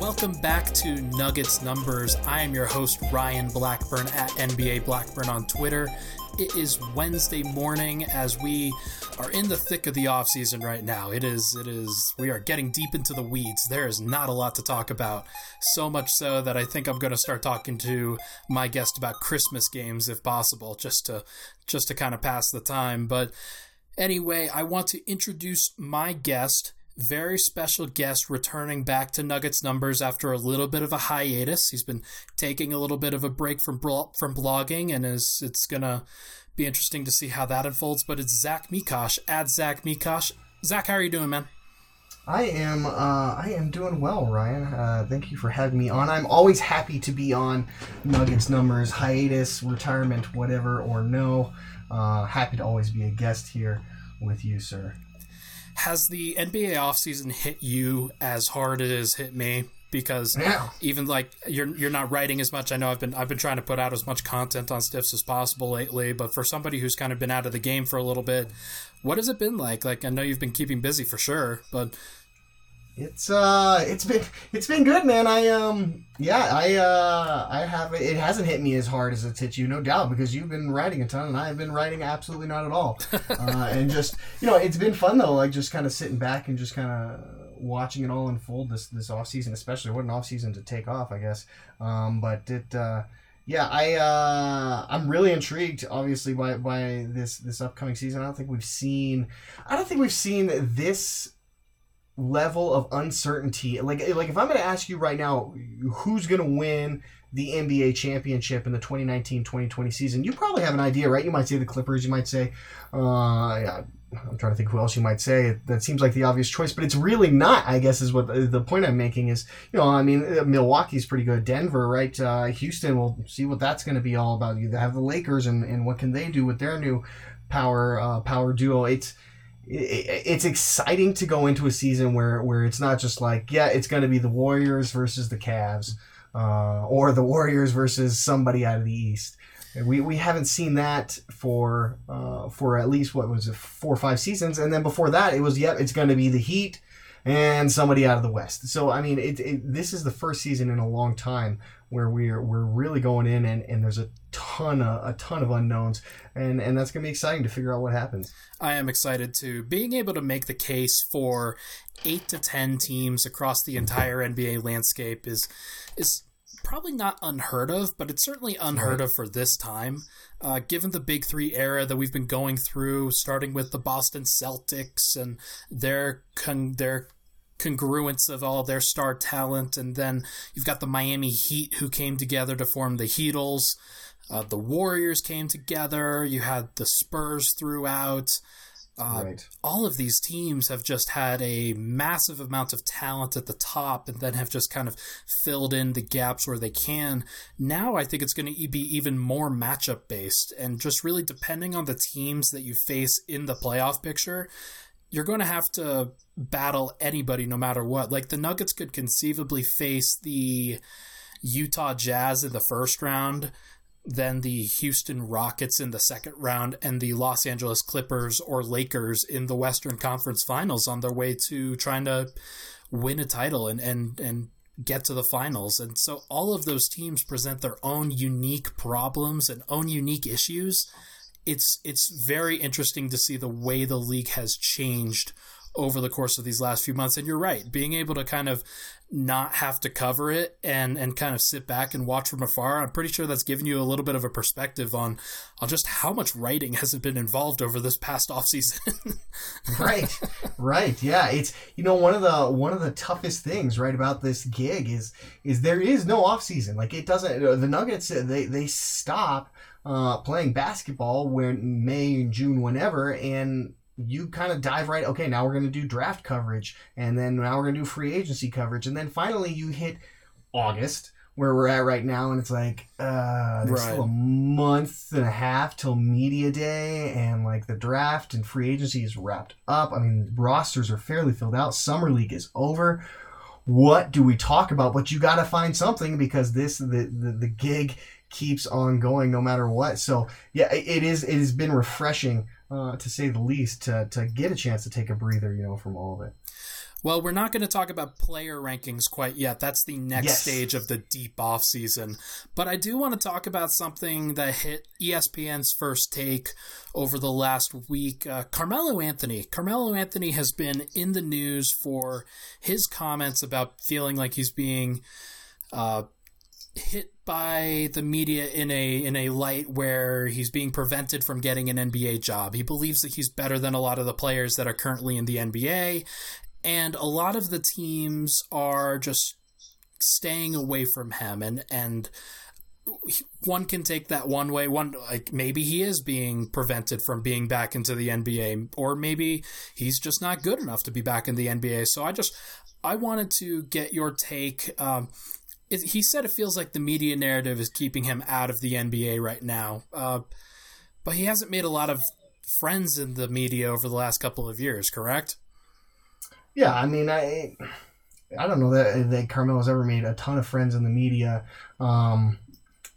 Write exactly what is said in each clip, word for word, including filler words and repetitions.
Welcome back to Nuggets Numbers. I am your host, Ryan Blackburn, at N B A Blackburn on Twitter. It is Wednesday morning as we are in the thick of the offseason right now. It is, it is, we are getting deep into the weeds. There is not a lot to talk about. So much so that I think I'm going to start talking to my guest about Christmas games if possible, just to, just to kind of pass the time. But anyway, I want to introduce my guest. Very special guest returning back to Nuggets Numbers after a little bit of a hiatus. He's been taking a little bit of a break from from blogging, and is, it's going to be interesting to see how that unfolds. But it's Zach Mikosh, at Zach Mikosh. Zach, how are you doing, man? I am uh, I am doing well, Ryan. Uh, thank you for having me on. I'm always happy to be on Nuggets Numbers, hiatus, retirement, whatever, or no. Uh, happy to always be a guest here with you, sir. Has the N B A offseason hit you as hard as it has hit me? Because yeah. even like you're you're not writing as much. I know I've been I've been trying to put out as much content on Stiffs as possible lately, but for somebody who's kind of been out of the game for a little bit, what has it been like? Like I know you've been keeping busy for sure, but it's uh it's been it's been good, man. I um yeah, I uh I have it hasn't hit me as hard as it's hit you, no doubt, because you've been writing a ton and I've been writing absolutely not at all. uh, and just you know, it's been fun though, like just kind of sitting back and just kind of watching it all unfold this this off season, especially. What an off season to take off, I guess. Um but it uh Yeah, I uh, I'm really intrigued, obviously, by, by this this upcoming season. I don't think we've seen I don't think we've seen this level of uncertainty. Like like if I'm going to ask you right now who's going to win the N B A championship in the twenty nineteen twenty twenty season, you probably have an idea, right? You might say the Clippers. You might say uh, yeah, I'm trying to think who else you might say. That seems like the obvious choice, but it's really not, I guess, is what the, the point I'm making is, you know, I mean, Milwaukee's pretty good. Denver, right? Uh, Houston, we'll see what that's going to be all about. You have the Lakers, and, and what can they do with their new power uh, power duo? It's it, it's exciting to go into a season where, where it's not just like, yeah, it's going to be the Warriors versus the Cavs uh, or the Warriors versus somebody out of the East. We we haven't seen that for uh, for at least, what was it, four or five seasons. And then before that, it was, yep, yeah, it's going to be the Heat and somebody out of the West. So, I mean, it, it, this is the first season in a long time where we're we're really going in and, and there's a ton of a ton of unknowns. And, and that's going to be exciting to figure out what happens. I am excited, too. Being able to make the case for eight to ten teams across the entire N B A landscape is is – probably not unheard of, but it's certainly unheard of for this time. Uh, given the big three era that we've been going through, starting with the Boston Celtics and their con- their congruence of all their star talent, and then you've got the Miami Heat who came together to form the Heatles. Uh, the Warriors came together. You had the Spurs throughout. Uh, right. All of these teams have just had a massive amount of talent at the top and then have just kind of filled in the gaps where they can. Now I think it's going to be even more matchup based, and just really depending on the teams that you face in the playoff picture, you're going to have to battle anybody no matter what. Like the Nuggets could conceivably face the Utah Jazz in the first round, then the Houston Rockets in the second round, and the Los Angeles Clippers or Lakers in the Western Conference Finals on their way to trying to win a title and, and, and get to the finals. And so all of those teams present their own unique problems and own unique issues. It's, it's very interesting to see the way the league has changed over the course of these last few months. And you're right, being able to kind of not have to cover it and, and kind of sit back and watch from afar, I'm pretty sure that's given you a little bit of a perspective on, on just how much writing has been involved over this past offseason. Right. Right. Yeah. It's, you know, one of the, one of the toughest things, right, about this gig is, is there is no offseason. Like, it doesn't, the Nuggets, they, they stop uh, playing basketball when May and June, whenever, and you kind of dive right, okay, now we're going to do draft coverage, and then now we're going to do free agency coverage, and then finally you hit August, where we're at right now, and it's like, uh, there's right. still a month and a half till media day, and like the draft and free agency is wrapped up. I mean, rosters are fairly filled out. Summer league is over. What do we talk about? But you got to find something, because this, the, the, the gig keeps on going no matter what. So yeah, it is, it has been refreshing, uh, to say the least, to, to get a chance to take a breather, you know, from all of it. Well, we're not going to talk about player rankings quite yet. That's the next yes. stage of the deep off season. But I do want to talk about something that hit E S P N's First Take over the last week. Uh, Carmelo Anthony. Carmelo Anthony has been in the news for his comments about feeling like he's being uh, hit by the media in a in a light where he's being prevented from getting an N B A job. He believes that he's better than a lot of the players that are currently in the N B A. And a lot of the teams are just staying away from him, and and one can take that one way. One, like, maybe he is being prevented from being back into the N B A, or maybe he's just not good enough to be back in the N B A. So I just I wanted to get your take. Um, it, he said it feels like the media narrative is keeping him out of the N B A right now, uh, but he hasn't made a lot of friends in the media over the last couple of years, correct? Yeah, I mean, I I don't know that, that Carmelo's ever made a ton of friends in the media, um,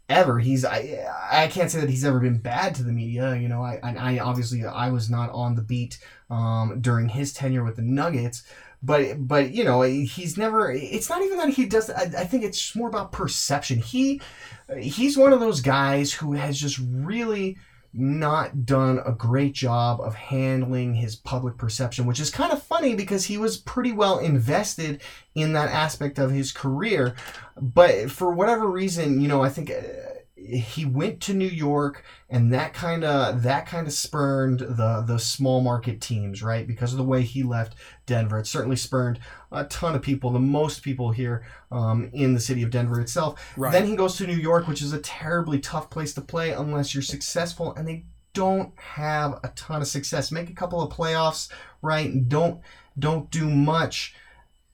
ever. He's I I can't say that he's ever been bad to the media. You know, I I obviously I was not on the beat um, during his tenure with the Nuggets, but but you know, he's never. It's not even that he does. I, I think it's more about perception. He he's one of those guys who has just really not done a great job of handling his public perception, which is kind of funny because he was pretty well invested in that aspect of his career. But for whatever reason, you know, I think he went to New York, and that kind of that kind of spurned the the small market teams, right? Because of the way he left Denver, it certainly spurned a ton of people, the most people here um, in the city of Denver itself. Right. Then he goes to New York, which is a terribly tough place to play unless you're successful, and they don't have a ton of success. Make a couple of playoffs, right? Don't don't do much.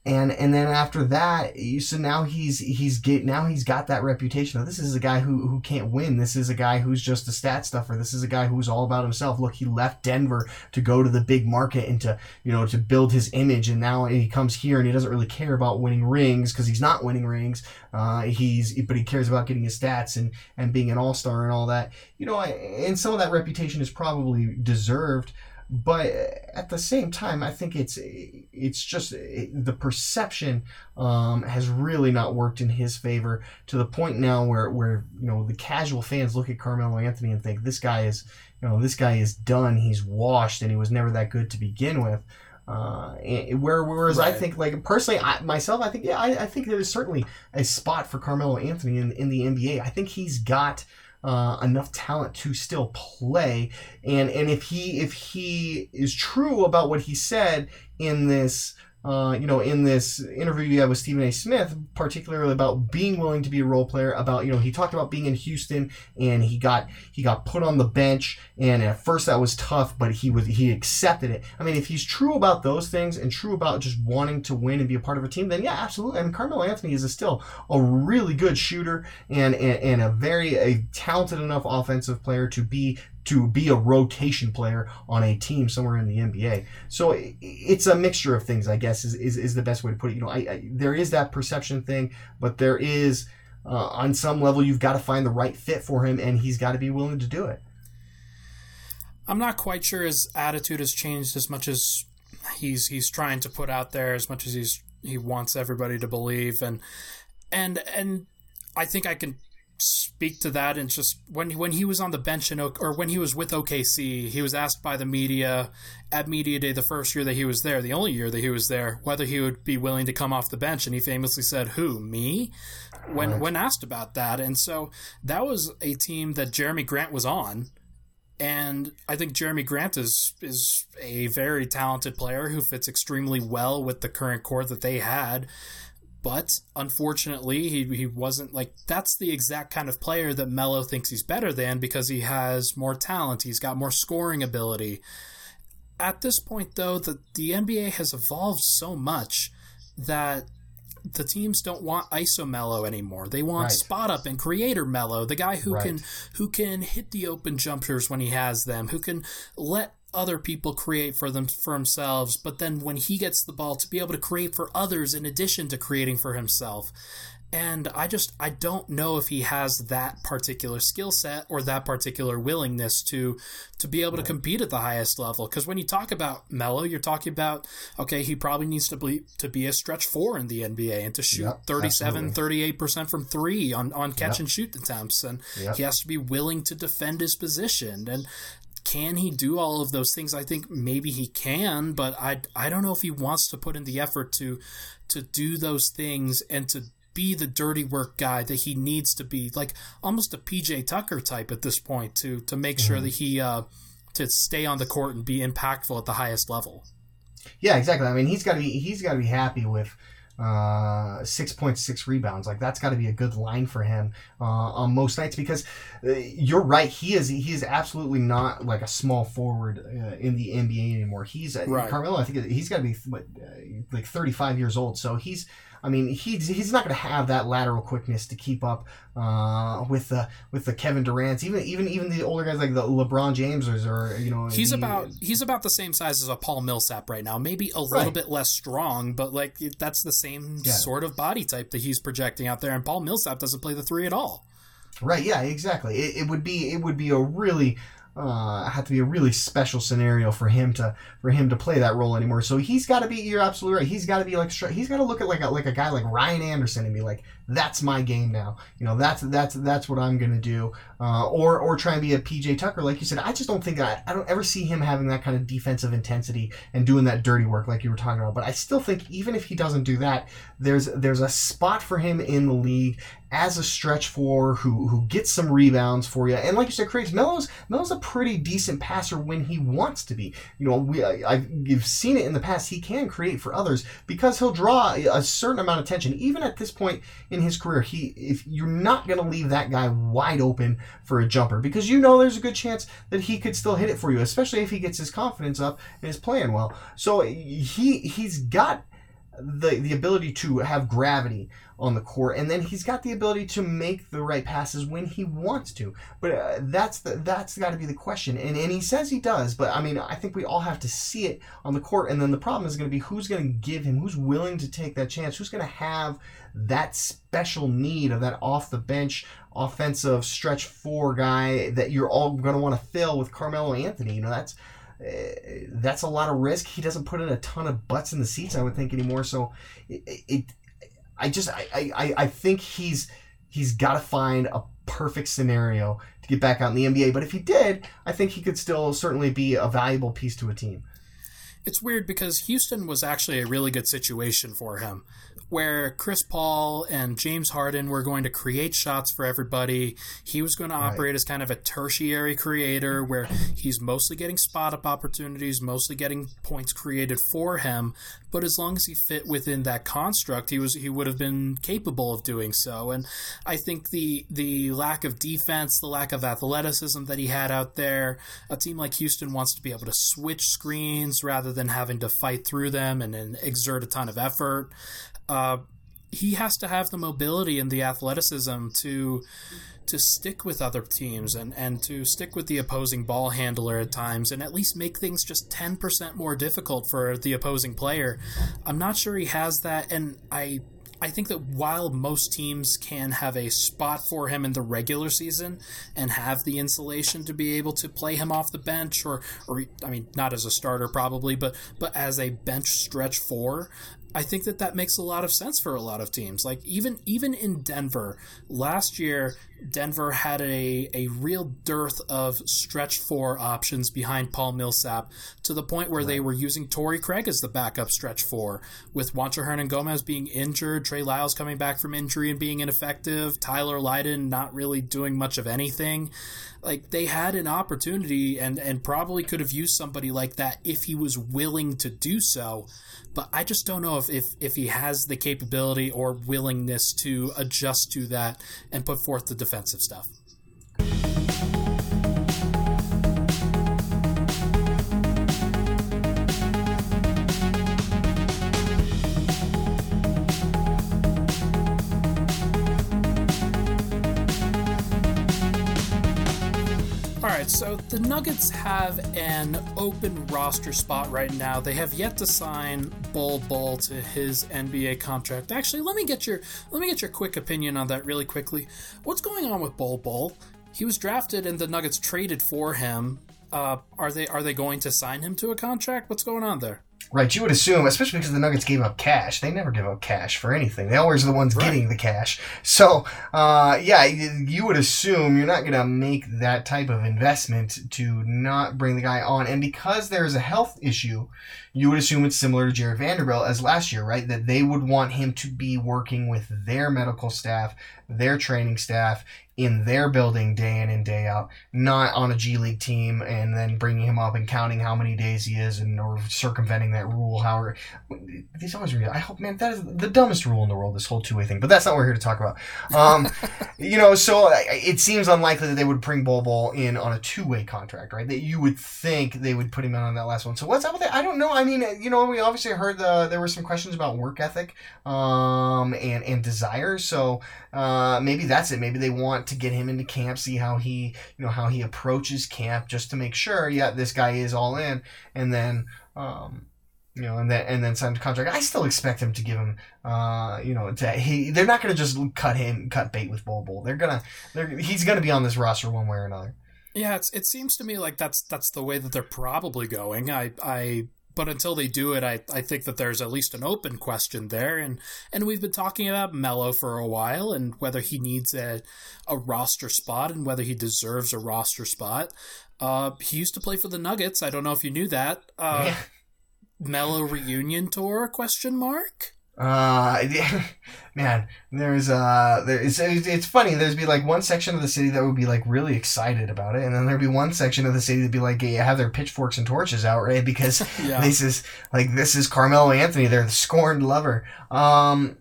And and then after that, so now he's he's get now he's got that reputation. Now, this is a guy who who can't win. This is a guy who's just a stat stuffer. This is a guy who's all about himself. Look, he left Denver to go to the big market and to, you know, to build his image. And now he comes here and he doesn't really care about winning rings because he's not winning rings. Uh, he's but he cares about getting his stats and and being an all-star and all that. You know, and some of that reputation is probably deserved. But at the same time, I think it's it's just it, the perception um, has really not worked in his favor, to the point now where, where you know, the casual fans look at Carmelo Anthony and think this guy is you know this guy is done, he's washed, and he was never that good to begin with. Uh, and, whereas right. I think, like, personally, I, myself, I think yeah, I, I think there is certainly a spot for Carmelo Anthony in in the N B A. I think he's got Uh, enough talent to still play, and and if he if he is true about what he said in this uh, you know in this interview he had with Stephen A. Smith, particularly about being willing to be a role player, about, you know, he talked about being in Houston and he got he got put on the bench, and at first that was tough, but he was he accepted it. I mean, if he's true about those things and true about just wanting to win and be a part of a team, then yeah, absolutely. I mean, Carmelo Anthony is a still a really good shooter and, and, and a very a talented enough offensive player to be to be a rotation player on a team somewhere in the N B A. So it, it's a mixture of things, I guess, is, is, is the best way to put it. You know, I, I there is that perception thing, but there is, uh, on some level, you've got to find the right fit for him, and he's got to be willing to do it. I'm not quite sure his attitude has changed as much as he's he's trying to put out there, as much as he's he wants everybody to believe, and and and I think I can speak to that. And just when when he was on the bench in o- or when he was with O K C, he was asked by the media at media day the first year that he was there, the only year that he was there, whether he would be willing to come off the bench, and he famously said, "Who, me?" when right. when asked about that. And so that was a team that Jeremy Grant was on. And I think Jeremy Grant is is a very talented player who fits extremely well with the current core that they had. But unfortunately, he, he wasn't like that's the exact kind of player that Melo thinks he's better than because he has more talent. He's got more scoring ability. At this point, though, the, the N B A has evolved so much that the teams don't want I S O Melo anymore. They want right. spot up and creator Melo, the guy who right. can who can hit the open jumpers when he has them, who can let other people create for them for themselves, but then when he gets the ball to be able to create for others in addition to creating for himself. And I just I don't know if he has that particular skill set or that particular willingness to to be able to compete at the highest level. Because when you talk about Melo, you're talking about, okay, he probably needs to be to be a stretch four in the N B A and to shoot yep, thirty-seven, absolutely. thirty-eight percent from three on, on catch yep. and shoot attempts. And yep. he has to be willing to defend his position. And can he do all of those things? I think maybe he can, but I, I don't know if he wants to put in the effort to to do those things and to be the dirty work guy that he needs to be, like almost a P J Tucker type at this point, to to make mm-hmm. sure that he uh, to stay on the court and be impactful at the highest level. Yeah, exactly. I mean, he's got to be he's got to be happy with Uh, six point six rebounds. Like, that's got to be a good line for him uh, on most nights, because uh, you're right. He is he is absolutely not like a small forward uh, in the N B A anymore. He's uh, right. Carmelo. I think he's got to be what, uh, like thirty-five years old. So he's. I mean, he's he's not going to have that lateral quickness to keep up uh, with the with the Kevin Durants, even even even the older guys like the LeBron Jamesers, or you know. He's the, about he's about the same size as a Paul Millsap right now, maybe a little right. bit less strong, but like that's the same yeah. sort of body type that he's projecting out there. And Paul Millsap doesn't play the three at all. Right? Yeah, exactly. It, it would be it would be a really. Uh, had to be a really special scenario for him to for him to play that role anymore. So he's got to be. You're absolutely right. He's got to be like. He's got to look at like a, like a guy like Ryan Anderson and be like, that's my game now. You know, that's that's that's what I'm gonna do. Uh, or or try and be a P J Tucker, like you said. I just don't think I I don't ever see him having that kind of defensive intensity and doing that dirty work like you were talking about. But I still think even if he doesn't do that, there's there's a spot for him in the league as a stretch four who who gets some rebounds for you. And like you said, Craig, Melo's Melo's a pretty decent passer when he wants to be. You know, we I, I've you've seen it in the past. He can create for others because he'll draw a certain amount of attention. Even at this point in his career, he if you're not going to leave that guy wide open for a jumper, because you know there's a good chance that he could still hit it for you, especially if he gets his confidence up and is playing well. So he he's got the the ability to have gravity on the court, and then he's got the ability to make the right passes when he wants to. But uh, that's the, that's got to be the question, and and he says he does. But I mean, I think we all have to see it on the court, and then the problem is going to be who's going to give him, who's willing to take that chance, who's going to have that special need of that off the bench offensive stretch four guy that you're all going to want to fill with Carmelo Anthony. You know, that's. That's a lot of risk. He doesn't put in a ton of butts in the seats, I would think, anymore. So, it, it I just, I, I, I think he's, he's got to find a perfect scenario to get back out in the N B A. But if he did, I think he could still certainly be a valuable piece to a team. It's weird because Houston was actually a really good situation for him, where Chris Paul and James Harden were going to create shots for everybody. He was going to operate right. as kind of a tertiary creator, where he's mostly getting spot-up opportunities, mostly getting points created for him. But as long as he fit within that construct, he was he would have been capable of doing so. And I think the the lack of defense, the lack of athleticism that he had out there, a team like Houston wants to be able to switch screens rather than having to fight through them and, and exert a ton of effort. Uh, he has to have the mobility and the athleticism to to stick with other teams and, and to stick with the opposing ball handler at times and at least make things just ten percent more difficult for the opposing player. I'm not sure he has that, and I I think that while most teams can have a spot for him in the regular season and have the insulation to be able to play him off the bench or, or I mean, not as a starter probably, but, but as a bench stretch four, I think that that makes a lot of sense for a lot of teams. Like even even in Denver last year, Denver had a, a real dearth of stretch four options behind Paul Millsap, to the point where right. they were using Torrey Craig as the backup stretch four, with Juancho Hernangómez being injured, Trey Lyles coming back from injury and being ineffective, Tyler Lydon not really doing much of anything. Like, they had an opportunity and, and probably could have used somebody like that if he was willing to do so. But I just don't know if, if, if he has the capability or willingness to adjust to that and put forth the defensive stuff. So the Nuggets have an open roster spot right now. They have yet to sign Bol Bol to his N B A contract. Actually, let me get your let me get your quick opinion on that really quickly. What's going on with Bol Bol? He was drafted and the Nuggets traded for him. Uh, are they are they going to sign him to a contract? What's going on there? Right, you would assume, especially because the Nuggets gave up cash. They never give up cash for anything. They always are the ones right. getting the cash. So, uh, yeah, you would assume you're not going to make that type of investment to not bring the guy on. And because there is a health issue, you would assume it's similar to Jared Vanderbilt as last year, right? That they would want him to be working with their medical staff, their training staff, in their building day in and day out, not on a G League team and then bringing him up and counting how many days he is and or circumventing that rule. However, these always real. I hope, man, that is the dumbest rule in the world, this whole two-way thing, but that's not what we're here to talk about. Um, you know, so it seems unlikely that they would bring Bol Bol in on a two-way contract, right? That you would think they would put him in on that last one. So what's up with that? I don't know. I mean, you know, we obviously heard the, there were some questions about work ethic um, and, and desire. So uh, maybe that's it. Maybe they want to get him into camp, see how he, you know, how he approaches camp, just to make sure, yeah, this guy is all in, and then, um, you know, and then and then sign the contract. I still expect him to give him, uh, you know, to, he they're not going to just cut him, cut bait with Bol Bol. They're gonna, they're he's going to be on this roster one way or another. Yeah, it's, it seems to me like that's that's the way that they're probably going. I I. But until they do it, I, I think that there's at least an open question there. And, and we've been talking about Melo for a while and whether he needs a, a roster spot and whether he deserves a roster spot. Uh, he used to play for the Nuggets. I don't know if you knew that. Uh, yeah. Melo reunion tour, question mark? Uh, yeah, man, there's, uh, there, it's, it's funny, there's be like one section of the city that would be like really excited about it, and then there'd be one section of the city that'd be like, yeah, have their pitchforks and torches out, right? Because yeah. this is, like, this is Carmelo Anthony, they're the scorned lover. Um...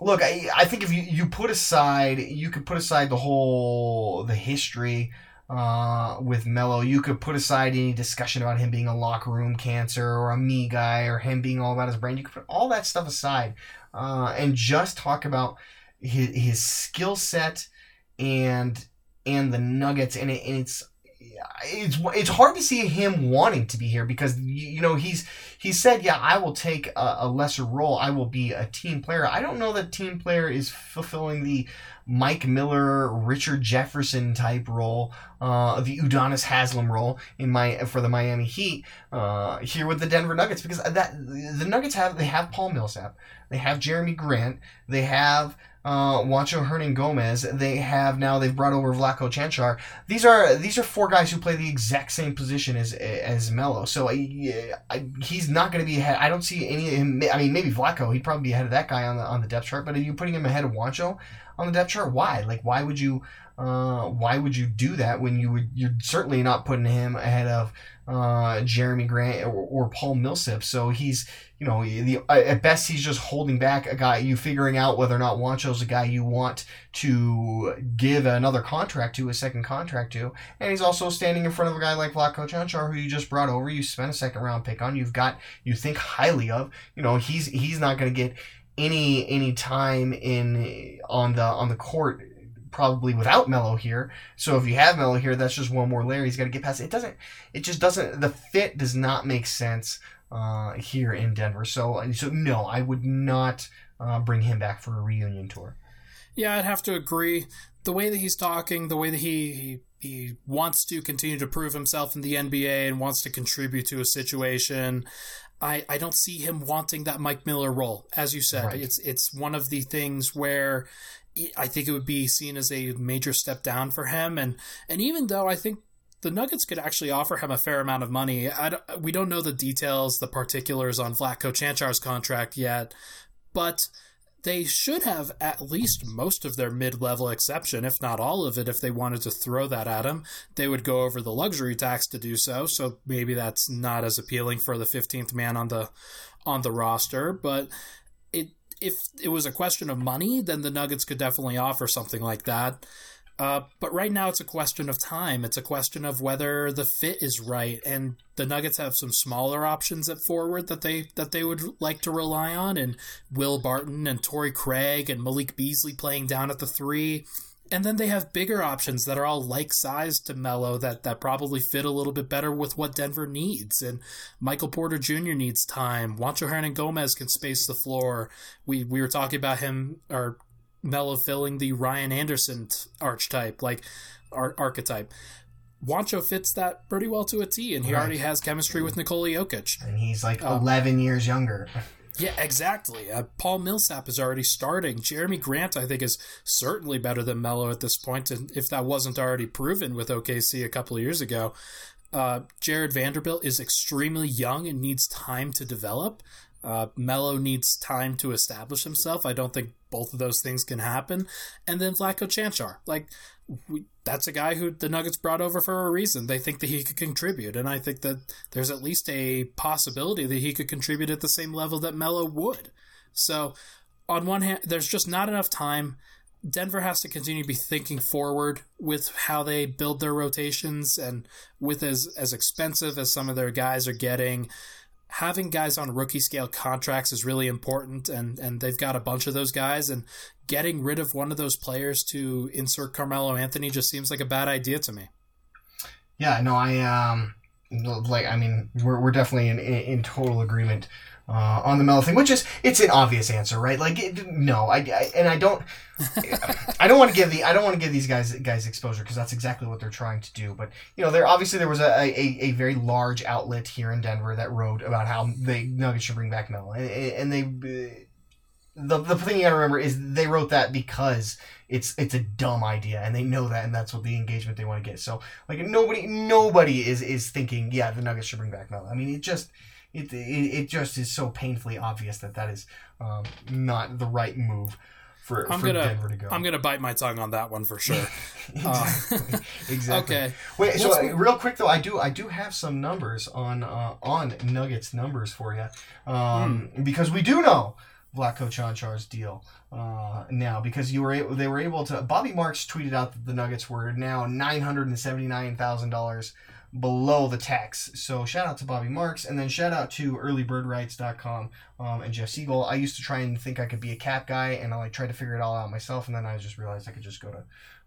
Look, I I think if you, you put aside, you could put aside the whole, the history uh, with Melo. You could put aside any discussion about him being a locker room cancer or a me guy or him being all about his brain. You could put all that stuff aside uh, and just talk about his, his skill set and and the Nuggets. And, it, and it's it's it's hard to see him wanting to be here because, you know, he's he said, yeah, I will take a, a lesser role. I will be a team player. I don't know that team player is fulfilling the Mike Miller, Richard Jefferson type role, uh, the Udonis Haslem role in my for the Miami Heat uh, here with the Denver Nuggets, because that the Nuggets have they have Paul Millsap, they have Jeremy Grant, they have uh, Juancho Hernangómez, they have now they've brought over Vlatko Čančar. These are these are four guys who play the exact same position as as Melo. So I, I, he's not going to be ahead. I don't see any. I mean, maybe Vlatko, he'd probably be ahead of that guy on the on the depth chart. But if you're putting him ahead of Juancho on the depth chart, why? Like, why would you, uh, why would you do that when you would, you're certainly not putting him ahead of uh, Jeremy Grant or, or Paul Millsap. So he's, you know, the at best he's just holding back a guy. You figuring out whether or not Wancho's a guy you want to give another contract to, a second contract to, and he's also standing in front of a guy like Vlatko Čančar, who you just brought over. You spent a second round pick on. You've got you think highly of. You know, he's he's not going to get any any time in on the on the court probably without Melo here. So if you have Melo here, that's just one more layer he's got to get past. It doesn't. It just doesn't. The fit does not make sense uh, here in Denver. So so no, I would not uh, bring him back for a reunion tour. Yeah, I'd have to agree. The way that he's talking, the way that he. he... He wants to continue to prove himself in the N B A and wants to contribute to a situation. I, I don't see him wanting that Mike Miller role, as you said. Right. It's it's one of the things where I think it would be seen as a major step down for him. And, and even though I think the Nuggets could actually offer him a fair amount of money, I don't, we don't know the details, the particulars on Vlatko Čančar's contract yet, but they should have at least most of their mid-level exception, if not all of it, if they wanted to throw that at him. They would go over the luxury tax to do so, so maybe that's not as appealing for the fifteenth man on the on the roster, but it if it was a question of money, then the Nuggets could definitely offer something like that. Uh, but right now it's a question of time. It's a question of whether the fit is right, and the Nuggets have some smaller options at forward that they that they would like to rely on, and Will Barton and Torrey Craig and Malik Beasley playing down at the three. And then they have bigger options that are all like-sized to Melo that, that probably fit a little bit better with what Denver needs. And Michael Porter Junior needs time. Juancho Hernangómez can space the floor. We we were talking about him, or Melo filling the Ryan Anderson archetype, like ar- archetype. Juancho fits that pretty well to a T, and he right. already has chemistry with Nikola Jokic. And he's like um, eleven years younger. Yeah, exactly. Uh, Paul Millsap is already starting. Jeremy Grant, I think, is certainly better than Melo at this point, and if that wasn't already proven with O K C a couple of years ago. Uh, Jared Vanderbilt is extremely young and needs time to develop. Uh, Melo needs time to establish himself. I don't think both of those things can happen. And then Vlatko Čančar, like we, that's a guy who the Nuggets brought over for a reason. They think that he could contribute, and I think that there's at least a possibility that he could contribute at the same level that Melo would. So on one hand, there's just not enough time. Denver has to continue to be thinking forward with how they build their rotations, and with as, as expensive as some of their guys are getting, having guys on rookie scale contracts is really important, and, and they've got a bunch of those guys, and getting rid of one of those players to insert Carmelo Anthony just seems like a bad idea to me. Yeah, no, I um, like I mean, we're we're definitely in in, in total agreement uh, on the Melo thing, which is it's an obvious answer, right? Like, it, no, I, I and I don't, I don't want to give the I don't want to give these guys guys exposure, because that's exactly what they're trying to do. But you know, there obviously there was a, a, a very large outlet here in Denver that wrote about how the Nuggets should bring back Melo, and, and they. Uh, The the thing you gotta remember is they wrote that because it's it's a dumb idea, and they know that, and that's what the engagement they want to get. So like nobody nobody is, is thinking yeah the Nuggets should bring back Melo. I mean it just it, it it just is so painfully obvious that that is um, not the right move for, I'm for gonna, Denver to go. I'm gonna bite my tongue on that one for sure. exactly. Uh, exactly. Okay. Wait. So well, real quick though, I do I do have some numbers on uh, on Nuggets numbers for you um, hmm. because we do know Vlatko Čančar's deal uh, now, because you were able, they were able to. Bobby Marks tweeted out that the Nuggets were now nine hundred and seventy nine thousand dollars below the tax. So shout out to Bobby Marks, and then shout out to early bird rights dot com um, and Jeff Siegel. I used to try and think I could be a cap guy, and I like tried to figure it all out myself, and then I just realized I could just go to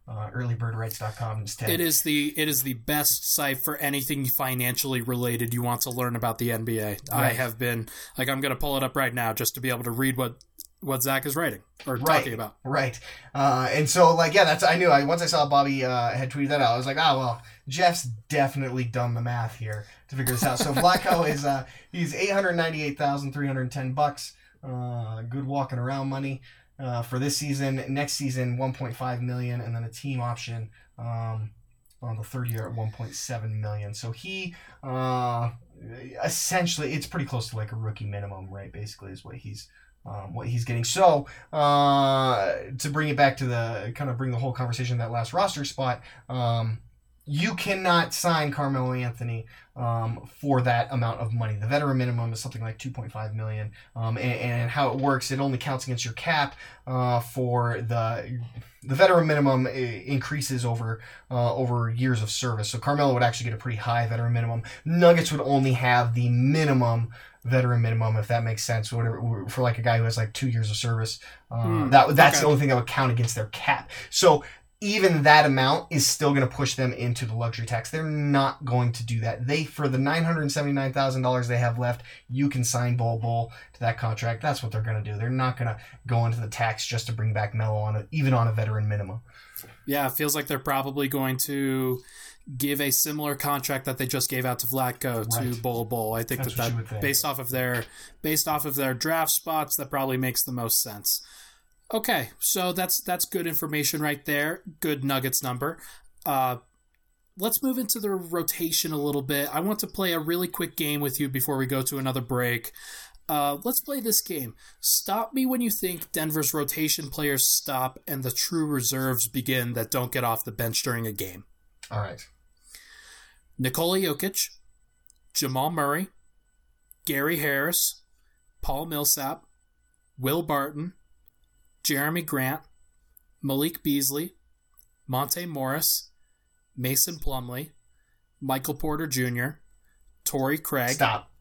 Uh, early bird rights dot com instead. It is the it is the best site for anything financially related you want to learn about the N B A. Right. I have been like I'm going to pull it up right now just to be able to read what what Zach is writing or right. talking about. Right. Uh, and so like yeah, that's I knew I once I saw Bobby uh, had tweeted that out. I was like, "Oh, well, Jeff's definitely done the math here to figure this out." So Vlatko is uh, he's eight hundred ninety-eight thousand three hundred ten bucks. Uh, good walking around money. Uh, for this season, next season, one point five million dollars, and then a team option um, on the third year at one point seven million dollars. So he uh, essentially, it's pretty close to like a rookie minimum, right? Basically, is what he's um, what he's getting. So uh, to bring it back to the kind of bring the whole conversation to that last roster spot. Um, You cannot sign Carmelo Anthony um, for that amount of money. The veteran minimum is something like two point five million dollars, um, and, and how it works, it only counts against your cap uh, for the the veteran minimum increases over uh, over years of service. So Carmelo would actually get a pretty high veteran minimum. Nuggets would only have the minimum veteran minimum, if that makes sense, whatever, for like a guy who has like two years of service. Um, mm, that that's okay. The only thing that would count against their cap. So even that amount is still going to push them into the luxury tax. They're not going to do that. They, for the nine hundred seventy-nine thousand dollars they have left, you can sign Bol Bol to that contract. That's what they're going to do. They're not going to go into the tax just to bring back Melo on a, even on a veteran minimum. Yeah, it feels like they're probably going to give a similar contract that they just gave out to Vlatko right. to Bol Bol. I think That's that, that based off of their based off of their draft spots, that probably makes the most sense. Okay, so that's that's good information right there. Good Nuggets number. Uh, let's move into the rotation a little bit. I want to play a really quick game with you before we go to another break. Uh, let's play this game. Stop me when you think Denver's rotation players stop and the true reserves begin that don't get off the bench during a game. All right. Nikola Jokic, Jamal Murray, Gary Harris, Paul Millsap, Will Barton, Jeremy Grant, Malik Beasley, Monte Morris, Mason Plumlee, Michael Porter Junior, Torrey Craig. Stop.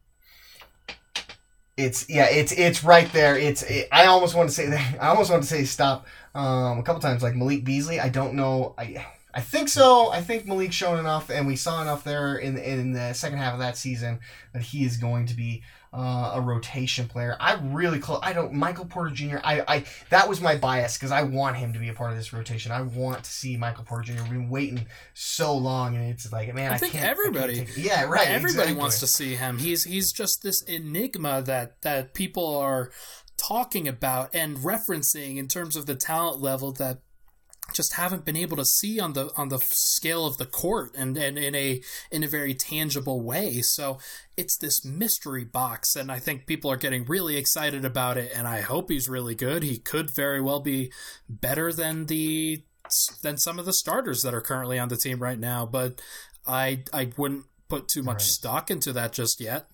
It's yeah, it's it's right there. It's it, I almost want to say that. I almost want to say stop um, a couple times. Like Malik Beasley, I don't know. I I think so. I think Malik's shown enough, and we saw enough there in in the second half of that season that he is going to be uh, a rotation player. I really close. I don't Michael Porter Junior I, I that was my bias because I want him to be a part of this rotation. I want to see Michael Porter Junior We've been waiting so long, and it's like man, I, I think can't, everybody. I can't take, yeah, right. Everybody exactly. wants to see him. He's he's just this enigma that that people are talking about and referencing in terms of the talent level that. Just haven't been able to see on the on the scale of the court and, and in a in a very tangible way. So it's this mystery box, and I think people are getting really excited about it. And I hope he's really good. He could very well be better than the than some of the starters that are currently on the team right now. But I I wouldn't put too much right. stock into that just yet.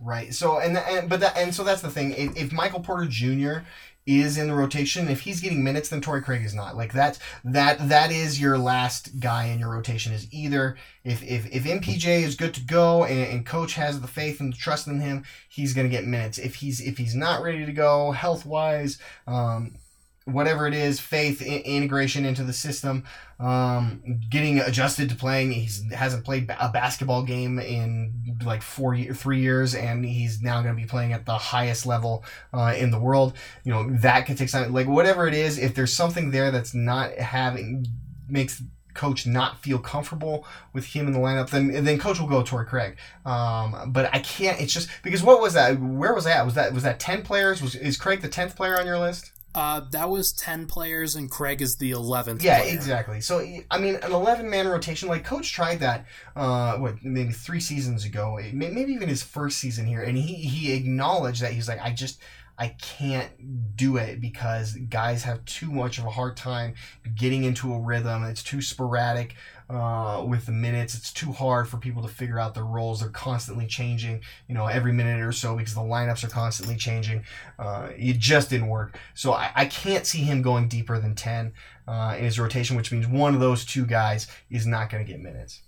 Right. So and and but that, and so that's the thing. If, if Michael Porter Junior is in the rotation, if he's getting minutes, then Torrey Craig is not. Like that that that is your last guy in your rotation is either if if, if M P J is good to go and, and coach has the faith and the trust in him, he's gonna get minutes. If he's if he's not ready to go health wise, um whatever it is, faith in, integration into the system, um, getting adjusted to playing. He's hasn't played a basketball game in like four, year, three years, and he's now going to be playing at the highest level uh, in the world. You know that could take time. Like whatever it is, if there's something there that's not having makes coach not feel comfortable with him in the lineup, then then coach will go toward Craig. Um, but I can't. It's just because what was that? Where was that? Was that was that ten players? Was is Craig the tenth player on your list? Uh, that was ten players, and Craig is the eleventh. Yeah, player. Exactly. So, I mean, an eleven-man rotation, like, Coach tried that, uh, what, maybe three seasons ago, maybe even his first season here, and he, he acknowledged that. He's like, I just... I can't do it because guys have too much of a hard time getting into a rhythm. It's too sporadic uh, with the minutes. It's too hard for people to figure out their roles. They're constantly changing, you know, every minute or so because the lineups are constantly changing. Uh, it just didn't work. So I, I can't see him going deeper than ten uh, in his rotation, which means one of those two guys is not going to get minutes.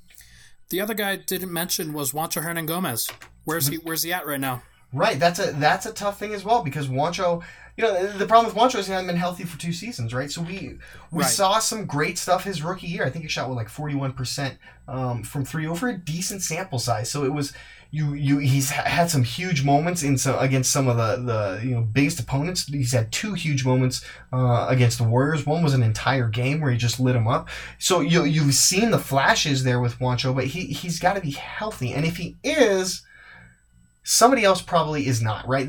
The other guy I didn't mention was Juancho Hernangómez. Where's he? Where's he at right now? Right, that's a that's a tough thing as well because Juancho, you know, the problem with Juancho is he hasn't been healthy for two seasons, right? So we we right. saw some great stuff his rookie year. I think he shot with like forty-one percent um, from three over a decent sample size. So it was you you he's had some huge moments in some against some of the, the you know biggest opponents. He's had two huge moments uh, against the Warriors. One was an entire game where he just lit him up. So you you've seen the flashes there with Juancho, but he he's got to be healthy, and if he is. Somebody else probably is not, right?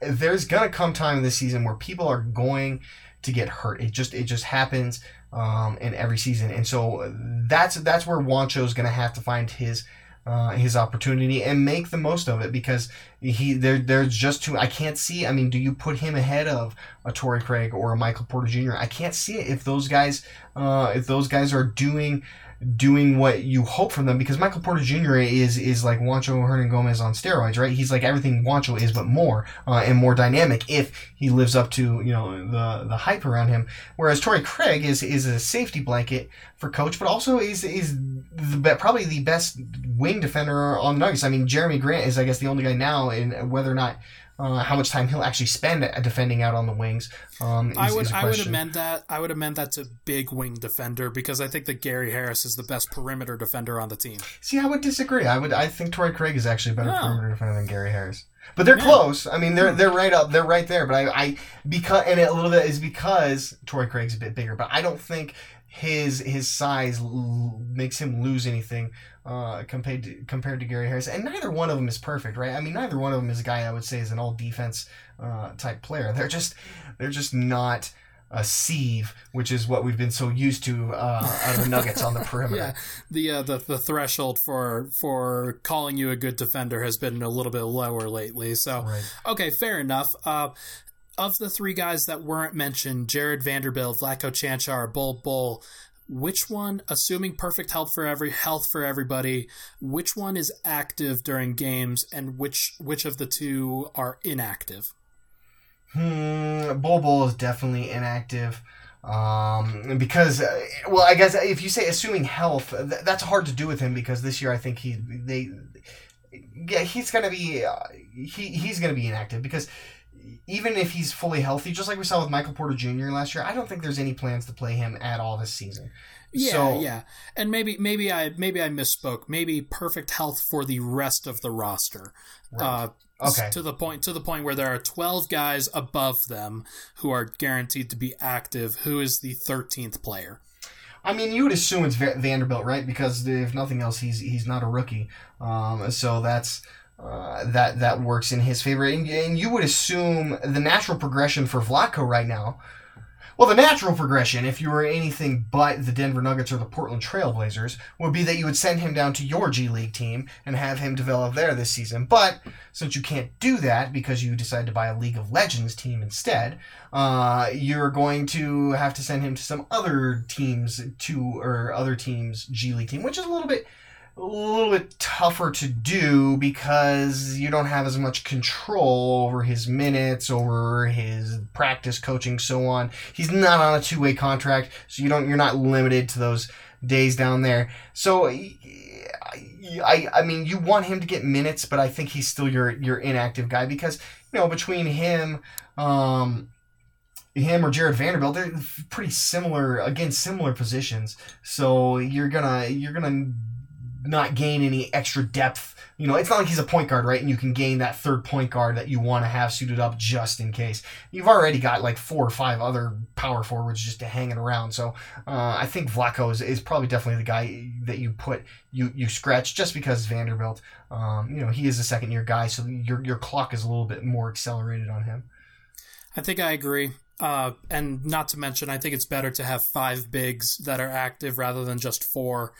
There's going to come time in this season where people are going to get hurt. It just it just happens um, in every season. And so that's that's where Juancho's going to have to find his uh, his opportunity and make the most of it because he there there's just too – I can't see – I mean, do you put him ahead of a Torrey Craig or a Michael Porter Junior? I can't see it if those guys, uh, if those guys are doing – doing what you hope from them because Michael Porter Junior is is like Juancho Hernangómez on steroids, right? He's like everything Juancho is, but more uh, and more dynamic if he lives up to you know the the hype around him. Whereas Torrey Craig is is a safety blanket for coach, but also is is the, probably the best wing defender on the Nuggets. I mean, Jeremy Grant is I guess the only guy now, and whether or not uh, how much time he'll actually spend defending out on the wings. Um, is, I would is a I would amend that. I would amend that to big wing defender because I think that Gary Harris is the best perimeter defender on the team. See, I would disagree. I would I think Torrey Craig is actually a better yeah. perimeter defender than Gary Harris. But they're yeah. close. I mean, they're they're right up. They're right there. But I, I because and a little bit is because Torrey Craig's a bit bigger. But I don't think his his size l- makes him lose anything uh, compared to, compared to Gary Harris. And neither one of them is perfect, right? I mean, neither one of them is a guy I would say is an all defense uh, type player. They're just they're just not. a sieve, which is what we've been so used to uh, out of the Nuggets on the perimeter. Yeah, the, uh, the the threshold for for calling you a good defender has been a little bit lower lately. So, right. Okay, fair enough. Uh, of the three guys that weren't mentioned, Jared Vanderbilt, Vlatko Čančar, Bol Bol, which one, assuming perfect health for every health for everybody, which one is active during games, and which which of the two are inactive? Hmm, Bol Bol is definitely inactive, um, because well, I guess if you say assuming health, th- that's hard to do with him because this year I think he they yeah he's gonna be uh, he he's gonna be inactive because. Even if he's fully healthy, just like we saw with Michael Porter Junior last year, I don't think there's any plans to play him at all this season. Yeah, so, yeah, and maybe maybe I maybe I misspoke. Maybe perfect health for the rest of the roster. Right. Uh, okay. To the point to the point where there are twelve guys above them who are guaranteed to be active. Who is the thirteenth player? I mean, you would assume it's Vanderbilt, right? Because if nothing else, he's he's not a rookie. Um, so that's. Uh, that that works in his favor, and, and you would assume the natural progression for Vlatko right now. Well, the natural progression, if you were anything but the Denver Nuggets or the Portland Trailblazers, would be that you would send him down to your G League team and have him develop there this season. But since you can't do that because you decide to buy a League of Legends team instead, uh, you're going to have to send him to some other teams to or other teams G League team, which is a little bit. A little bit tougher to do because you don't have as much control over his minutes, over his practice, coaching, so on. He's not on a two-way contract, so you don't. You're not limited to those days down there. So, I, I mean, you want him to get minutes, but I think he's still your your inactive guy because you know between him. Um, Him or Jared Vanderbilt, they're pretty similar. Again, similar positions. So you're gonna you're gonna. not gain any extra depth. You know, it's not like he's a point guard, right? And you can gain that third point guard that you want to have suited up just in case. You've already got like four or five other power forwards just to hanging around. So uh, I think Vlatko is, is probably definitely the guy that you put, you you scratch just because Vanderbilt, um, you know, he is a second year guy. So your your clock is a little bit more accelerated on him. I think I agree. Uh, and not to mention, I think it's better to have five bigs that are active rather than just four.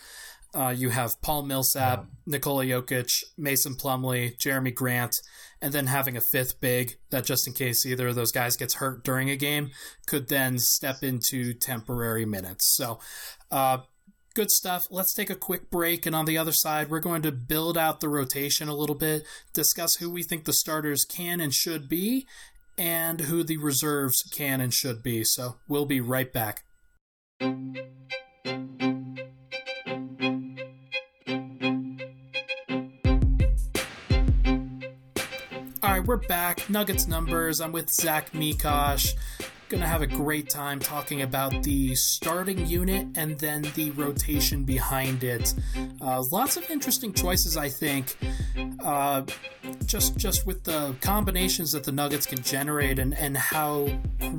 Uh, you have Paul Millsap, um, Nikola Jokic, Mason Plumlee, Jeremy Grant, and then having a fifth big that just in case either of those guys gets hurt during a game could then step into temporary minutes. So uh, good stuff. Let's take a quick break. And on the other side, we're going to build out the rotation a little bit, discuss who we think the starters can and should be, and who the reserves can and should be. So we'll be right back. We're back. Nuggets Numbers. I'm with Zach Mikosh. Gonna have a great time talking about the starting unit and then the rotation behind it. Uh, lots of interesting choices, I think. Uh, just just with the combinations that the Nuggets can generate and, and how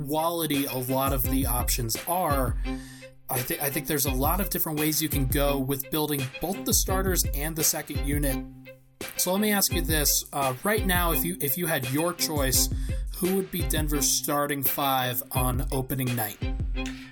quality a lot of the options are. I think I think there's a lot of different ways you can go with building both the starters and the second unit. So let me ask you this. Uh, right now, if you if you had your choice, who would be Denver's starting five on opening night?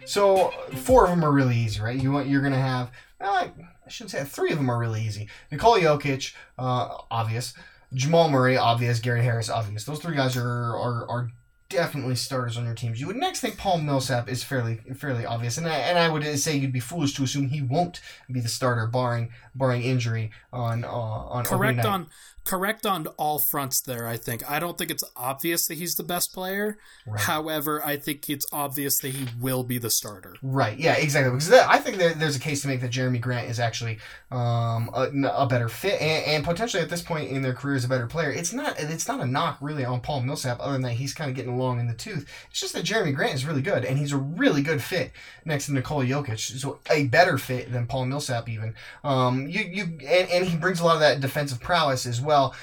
So four of them are really easy, right? You want, you're going to have, uh, I shouldn't say three of them are really easy. Nikola Jokic, uh, obvious. Jamal Murray, obvious. Gary Harris, obvious. Those three guys are are, are definitely starters on your teams. You would next think Paul Millsap is fairly fairly obvious, and I, and I would say you'd be foolish to assume he won't be the starter, barring barring injury on uh, on correct night. on correct on all fronts. There, I think I don't think it's obvious that he's the best player. Right. However, I think it's obvious that he will be the starter. Right? Yeah, exactly. Because that, I think there, there's a case to make that Jeremy Grant is actually um, a, a better fit, and, and potentially at this point in their career is a better player. It's not it's not a knock really on Paul Millsap, other than that he's kind of getting long in the tooth. It's just that Jeremy Grant is really good, and he's a really good fit next to Nikola Jokic, so a better fit than Paul Millsap even. Um, you you and, and he brings a lot of that defensive prowess as well.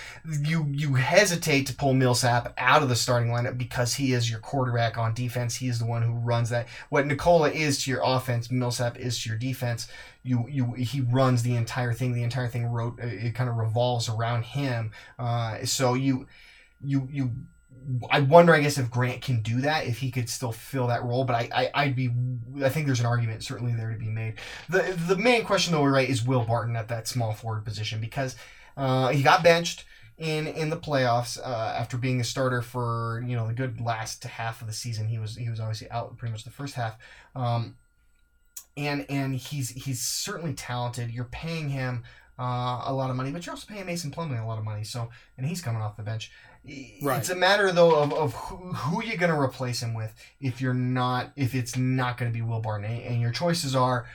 You you hesitate to pull Millsap out of the starting lineup because he is your quarterback on defense. He is the one who runs that. What Nikola is to your offense, Millsap is to your defense. You, you, he runs the entire thing. The entire thing wrote it kind of revolves around him. Uh, so you you you. I wonder, I guess, if Grant can do that, if he could still fill that role. But I, I, I'd be, I think there's an argument certainly there to be made. The the main question, though, right, is Will Barton at that small forward position, because uh, he got benched in in the playoffs uh, after being a starter for, you know, the good last half of the season. He was he was obviously out pretty much the first half, um, and and he's he's certainly talented. You're paying him uh, a lot of money, but you're also paying Mason Plumlee a lot of money. So, and he's coming off the bench. Right. It's a matter, though, of, of who, who you're going to replace him with if you're not if it's not going to be Will Barton. And your choices are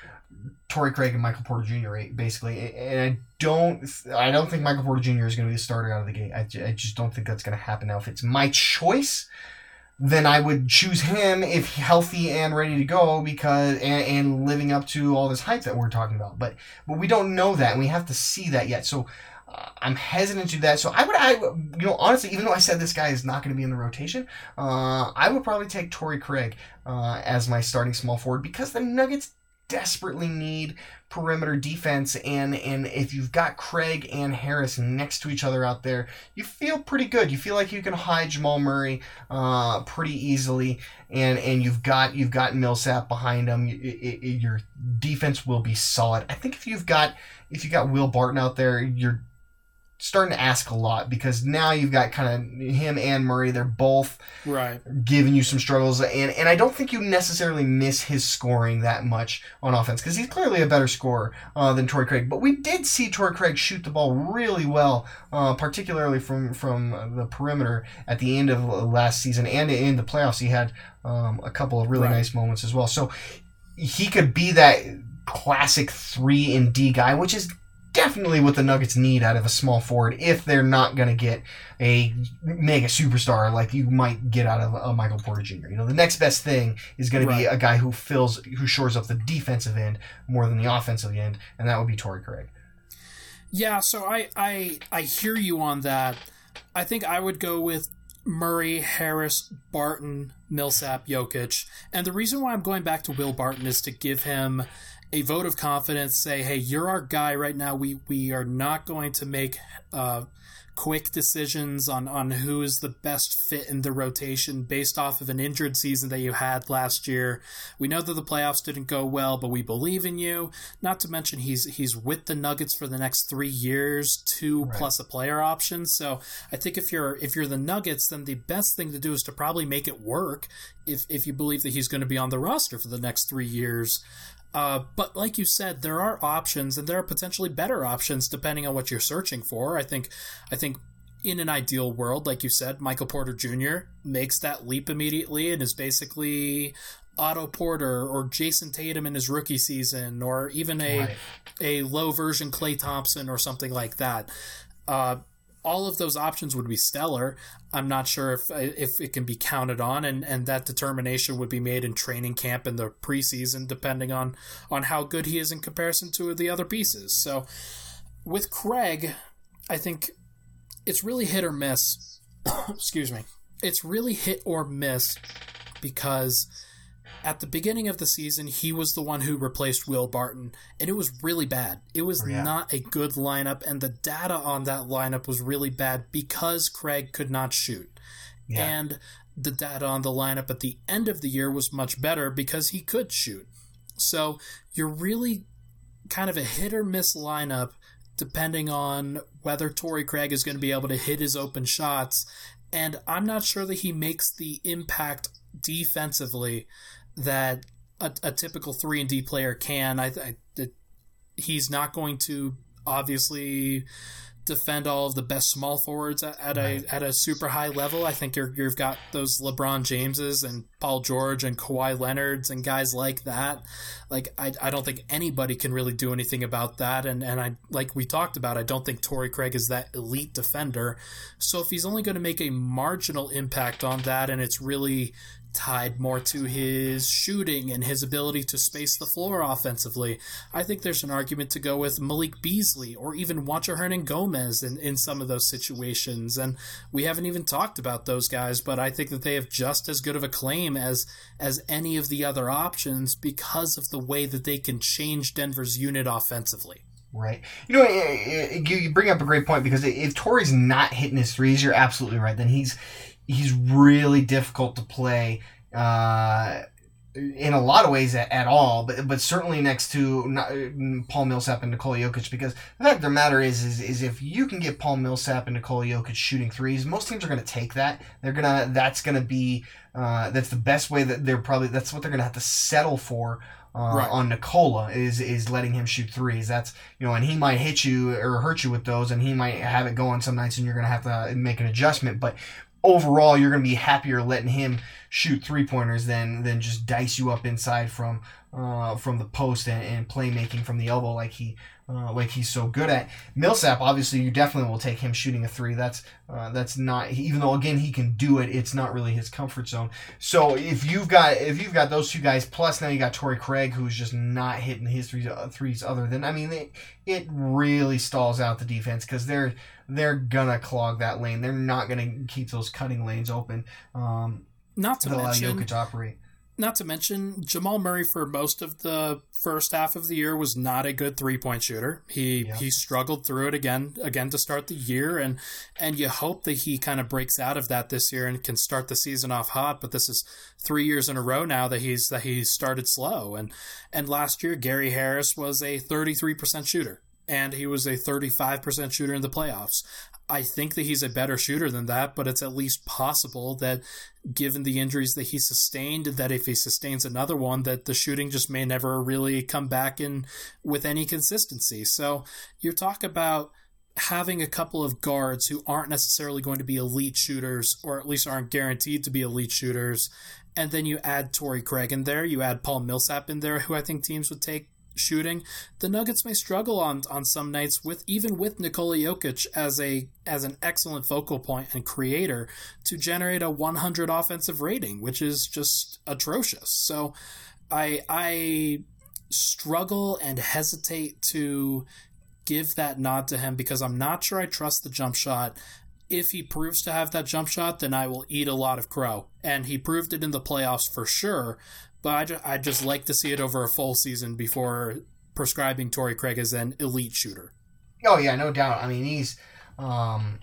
Torrey Craig and Michael Porter Junior, basically. And I don't I don't think Michael Porter Junior is going to be the starter out of the gate. I, I just don't think that's going to happen. Now, if it's my choice, then I would choose him if healthy and ready to go, because and, and living up to all this hype that we're talking about. But but we don't know that, and we have to see that yet. So I'm hesitant to do that. So I would, I you know, honestly, even though I said this guy is not going to be in the rotation, uh, I would probably take Torrey Craig uh, as my starting small forward, because the Nuggets desperately need perimeter defense, and and if you've got Craig and Harris next to each other out there, you feel pretty good. You feel like you can hide Jamal Murray uh, pretty easily, and and you've got you've got Millsap behind him. It, it, it, your defense will be solid. I think if you've got if you got Will Barton out there, you're starting to ask a lot, because now you've got kind of him and Murray. They're both right giving you some struggles, and and I don't think you necessarily miss his scoring that much on offense, because he's clearly a better scorer uh, than Torrey Craig. But we did see Torrey Craig shoot the ball really well, uh, particularly from from the perimeter at the end of last season, and in the playoffs he had um, a couple of really right. nice moments as well. So he could be that classic three and D guy, which is definitely what the Nuggets need out of a small forward if they're not going to get a mega superstar like you might get out of a Michael Porter Junior You know, the next best thing is going right. to be a guy who fills, who shores up the defensive end more than the offensive end, and that would be Torrey Craig. Yeah, so I, I, I hear you on that. I think I would go with Murray, Harris, Barton, Millsap, Jokic. And the reason why I'm going back to Will Barton is to give him a vote of confidence, say, hey, you're our guy right now. We we are not going to make uh, quick decisions on, on who is the best fit in the rotation based off of an injured season that you had last year. We know that the playoffs didn't go well, but we believe in you. Not to mention he's he's with the Nuggets for the next three years, two right. plus a player option. So I think if you're if you're the Nuggets, then the best thing to do is to probably make it work if if you believe that he's going to be on the roster for the next three years. Uh, but like you said, there are options, and there are potentially better options depending on what you're searching for. I think, I think in an ideal world, like you said, Michael Porter Junior makes that leap immediately and is basically Otto Porter or Jason Tatum in his rookie season, or even a right. a low version Klay Thompson or something like that. Uh, all of those options would be stellar. I'm not sure if if it can be counted on, and, and that determination would be made in training camp in the preseason, depending on, on how good he is in comparison to the other pieces. So with Craig, I think it's really hit or miss. Excuse me. It's really hit or miss, because at the beginning of the season, he was the one who replaced Will Barton, and it was really bad. It was oh, yeah. not a good lineup, and the data on that lineup was really bad because Craig could not shoot. Yeah. And the data on the lineup at the end of the year was much better because he could shoot. So you're really kind of a hit or miss lineup depending on whether Torrey Craig is going to be able to hit his open shots, and I'm not sure that he makes the impact defensively that a, a typical three and D player can. I, I it, he's not going to obviously defend all of the best small forwards at, at right. a at a super high level. I think you're you've got those LeBron Jameses and Paul George and Kawhi Leonards and guys like that. Like I I don't think anybody can really do anything about that. And and I like we talked about, I don't think Torrey Craig is that elite defender. So if he's only going to make a marginal impact on that, and it's really tied more to his shooting and his ability to space the floor offensively, I think there's an argument to go with Malik Beasley or even Juancho Hernangómez in, in some of those situations. And we haven't even talked about those guys, but I think that they have just as good of a claim as as any of the other options because of the way that they can change Denver's unit offensively. Right. You know, it, it, you bring up a great point, because if Torrey's not hitting his threes, you're absolutely right. Then he's he's really difficult to play uh, in a lot of ways at, at all, but but certainly next to not, Paul Millsap and Nikola Jokic, because the fact of the matter is, is is if you can get Paul Millsap and Nikola Jokic shooting threes, most teams are going to take that. They're gonna that's going to be uh, that's the best way that they're probably that's what they're going to have to settle for. Uh, right. On Nikola is is letting him shoot threes. That's, you know, and he might hit you or hurt you with those, and he might have it going some nights, and you're going to have to make an adjustment. But overall, you're going to be happier letting him shoot three pointers than than just dice you up inside from uh, from the post and, and playmaking from the elbow like he uh, like he's so good at. Millsap, obviously, you definitely will take him shooting a three. That's uh, that's not, even though again he can do it, it's not really his comfort zone. So if you've got if you've got those two guys, plus now you got Torrey Craig, who's just not hitting his threes, uh, threes other than, I mean, it, it really stalls out the defense, because they're they're gonna clog that lane. They're not gonna keep those cutting lanes open. Um, not to mention, Jokic operate. Not to mention, Jamal Murray for most of the first half of the year was not a good three-point shooter. He yeah. he struggled through it again again to start the year, and and you hope that he kind of breaks out of that this year and can start the season off hot. But this is three years in a row now that he's that he started slow. And and last year, Gary Harris was a thirty-three percent shooter, and he was a thirty-five percent shooter in the playoffs. I think that he's a better shooter than that, but it's at least possible that, given the injuries that he sustained, that if he sustains another one, that the shooting just may never really come back in with any consistency. So you talk about having a couple of guards who aren't necessarily going to be elite shooters, or at least aren't guaranteed to be elite shooters, and then you add Torrey Craig in there, you add Paul Millsap in there, who I think teams would take shooting. The Nuggets may struggle on on some nights with even with Nikola Jokic as a as an excellent focal point and creator to generate a one hundred offensive rating, which is just atrocious. So I I struggle and hesitate to give that nod to him, because I'm not sure I trust the jump shot. If he proves to have that jump shot, then I will eat a lot of crow, and he proved it in the playoffs for sure. But I just, I'd just like to see it over a full season before prescribing Torrey Craig as an elite shooter. Oh, yeah, no doubt. I mean, he's um,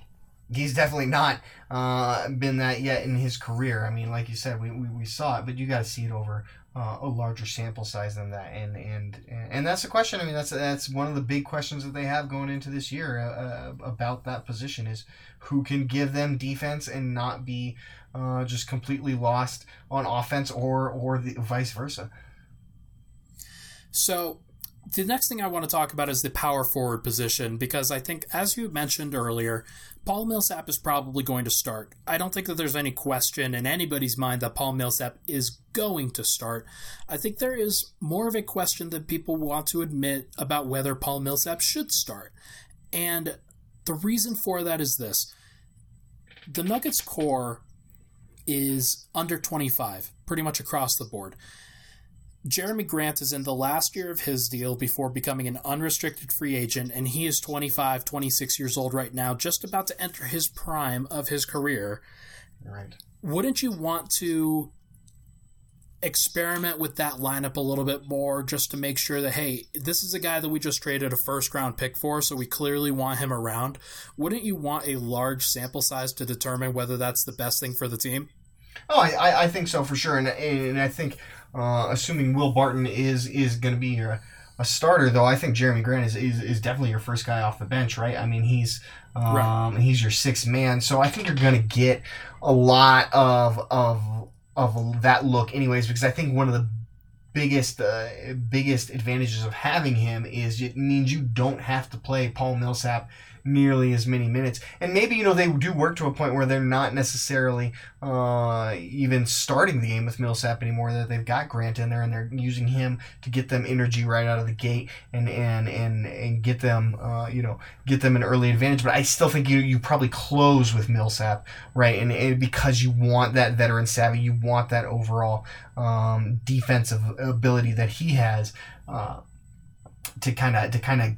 he's definitely not uh, been that yet in his career. I mean, like you said, we, we, we saw it, but you got to see it over uh, a larger sample size than that. And and and that's the question. I mean, that's that's one of the big questions that they have going into this year uh, about that position, is who can give them defense and not be Uh, just completely lost on offense, or or the vice versa. So the next thing I want to talk about is the power forward position, because I think, as you mentioned earlier, Paul Millsap is probably going to start. I don't think that there's any question in anybody's mind that Paul Millsap is going to start. I think there is more of a question that people want to admit about whether Paul Millsap should start. And the reason for that is this. The Nuggets core is under twenty-five, pretty much across the board. Jeremy Grant is in the last year of his deal before becoming an unrestricted free agent, and he is twenty-five, twenty-six years old right now, just about to enter his prime of his career. Right. Wouldn't you want to experiment with that lineup a little bit more, just to make sure that, hey, this is a guy that we just traded a first round pick for, so we clearly want him around? Wouldn't you want a large sample size to determine whether that's the best thing for the team? Oh, I, I think so, for sure. And and I think uh, assuming Will Barton is is going to be your a starter, though, I think Jeremy Grant is, is, is definitely your first guy off the bench, right? I mean, he's um, right. he's your sixth man, so I think you're going to get a lot of of of that look anyways, because I think one of the biggest uh, biggest advantages of having him is it means you don't have to play Paul Millsap nearly as many minutes. And maybe, you know, they do work to a point where they're not necessarily uh, even starting the game with Millsap anymore, that they've got Grant in there and they're using him to get them energy right out of the gate and and and, and get them uh, you know get them an early advantage. But I still think you you probably close with Millsap, right? And, and because you want that veteran savvy, you want that overall um, defensive ability that he has. Uh, to kind of to kind of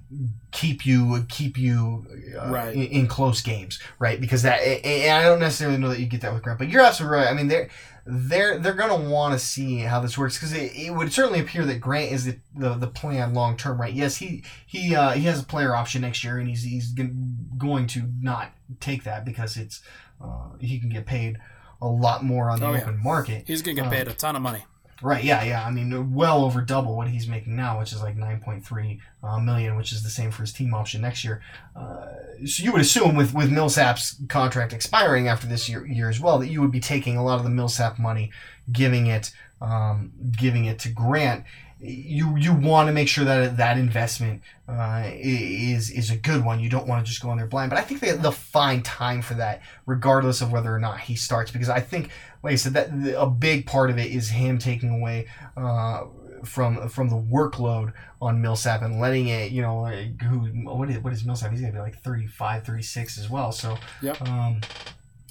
keep you keep you uh, right. in, in close games, right? Because that, and I don't necessarily know that you get that with Grant, but you're absolutely right. I mean, they're they're they're gonna want to see how this works, because it, it would certainly appear that Grant is the the, the plan long term, right? Yes, he he uh, he has a player option next year, and he's he's going to not take that because it's uh, he can get paid a lot more on the oh, open yeah. market. He's gonna get um, paid a ton of money. Right, yeah, yeah. I mean, well over double what he's making now, which is like nine point three uh, million, which is the same for his team option next year. Uh, so you would assume with, with Millsap's contract expiring after this year, year as well, that you would be taking a lot of the Millsap money, giving it, um, giving it to Grant. You you want to make sure that that investment uh, is is a good one. You don't want to just go in there blind. But I think they, they'll find time for that, regardless of whether or not he starts, because I think, like I said, that a big part of it is him taking away uh, from from the workload on Millsap and letting it, you know, like, who what is what is Millsap? He's gonna be like thirty-five, thirty-six as well. So yep. um,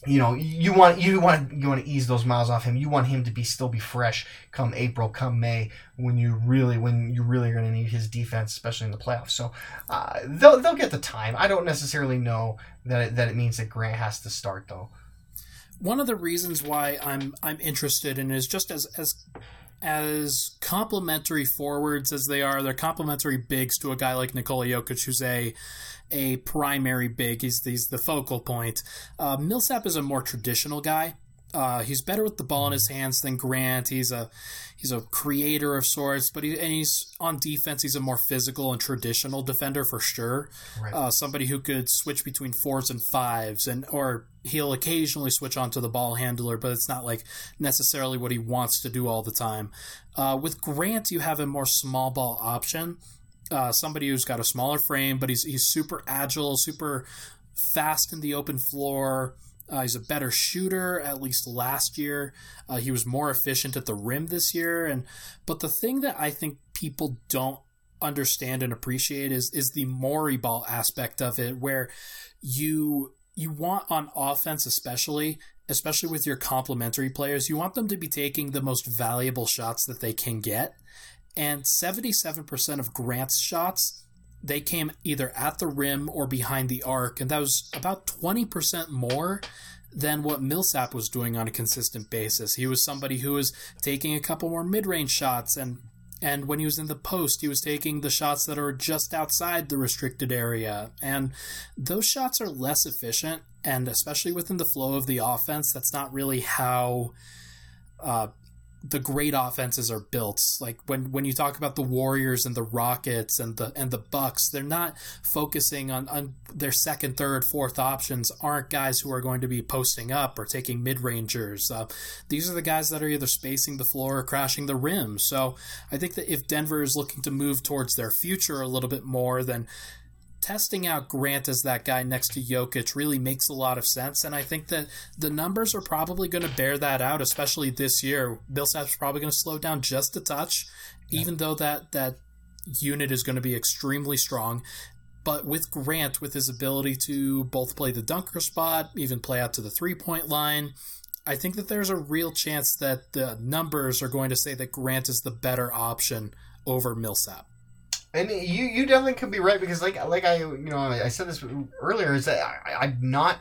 you know, you want you want you want to ease those miles off him. You want him to be still be fresh come April, come May, when you really when you really are going to need his defense, especially in the playoffs. So uh, they'll they'll get the time. I don't necessarily know that it, that it means that Grant has to start though. One of the reasons why I'm I'm interested in is just as as as complimentary forwards as they are, they're complimentary bigs to a guy like Nikola Jokic, who's a a primary big. He's, he's the focal point. Uh, Millsap is a more traditional guy. Uh, he's better with the ball in his hands than Grant. He's a he's a creator of sorts, but he and he's on defense. He's a more physical and traditional defender for sure. Right. Uh, somebody who could switch between fours and fives, and or he'll occasionally switch onto the ball handler, but it's not like necessarily what he wants to do all the time. Uh, with Grant, you have a more small ball option. Uh, somebody who's got a smaller frame, but he's he's super agile, super fast in the open floor. Uh, he's a better shooter, at least last year. Uh, he was more efficient at the rim this year. And but the thing that I think people don't understand and appreciate is is the Morey ball aspect of it, where you you want on offense, especially especially with your complementary players, you want them to be taking the most valuable shots that they can get. And seventy-seven percent of Grant's shots, they came either at the rim or behind the arc, and that was about twenty percent more than what Millsap was doing on a consistent basis. He was somebody who was taking a couple more mid-range shots, and and when he was in the post, he was taking the shots that are just outside the restricted area, and those shots are less efficient, and especially within the flow of the offense, that's not really how uh, the great offenses are built. Like when, when you talk about the Warriors and the Rockets and the and the Bucks, they're not focusing on, on their second, third, fourth options aren't guys who are going to be posting up or taking mid-rangers. Uh, these are the guys that are either spacing the floor or crashing the rim. So I think that if Denver is looking to move towards their future a little bit more, then testing out Grant as that guy next to Jokic really makes a lot of sense, and I think that the numbers are probably going to bear that out, especially this year. Millsap's probably going to slow down just a touch, yeah. even though that, that unit is going to be extremely strong. But with Grant, with his ability to both play the dunker spot, even play out to the three-point line, I think that there's a real chance that the numbers are going to say that Grant is the better option over Millsap. And you, you definitely could be right, because like like I you know I said this earlier, is that I, I'm not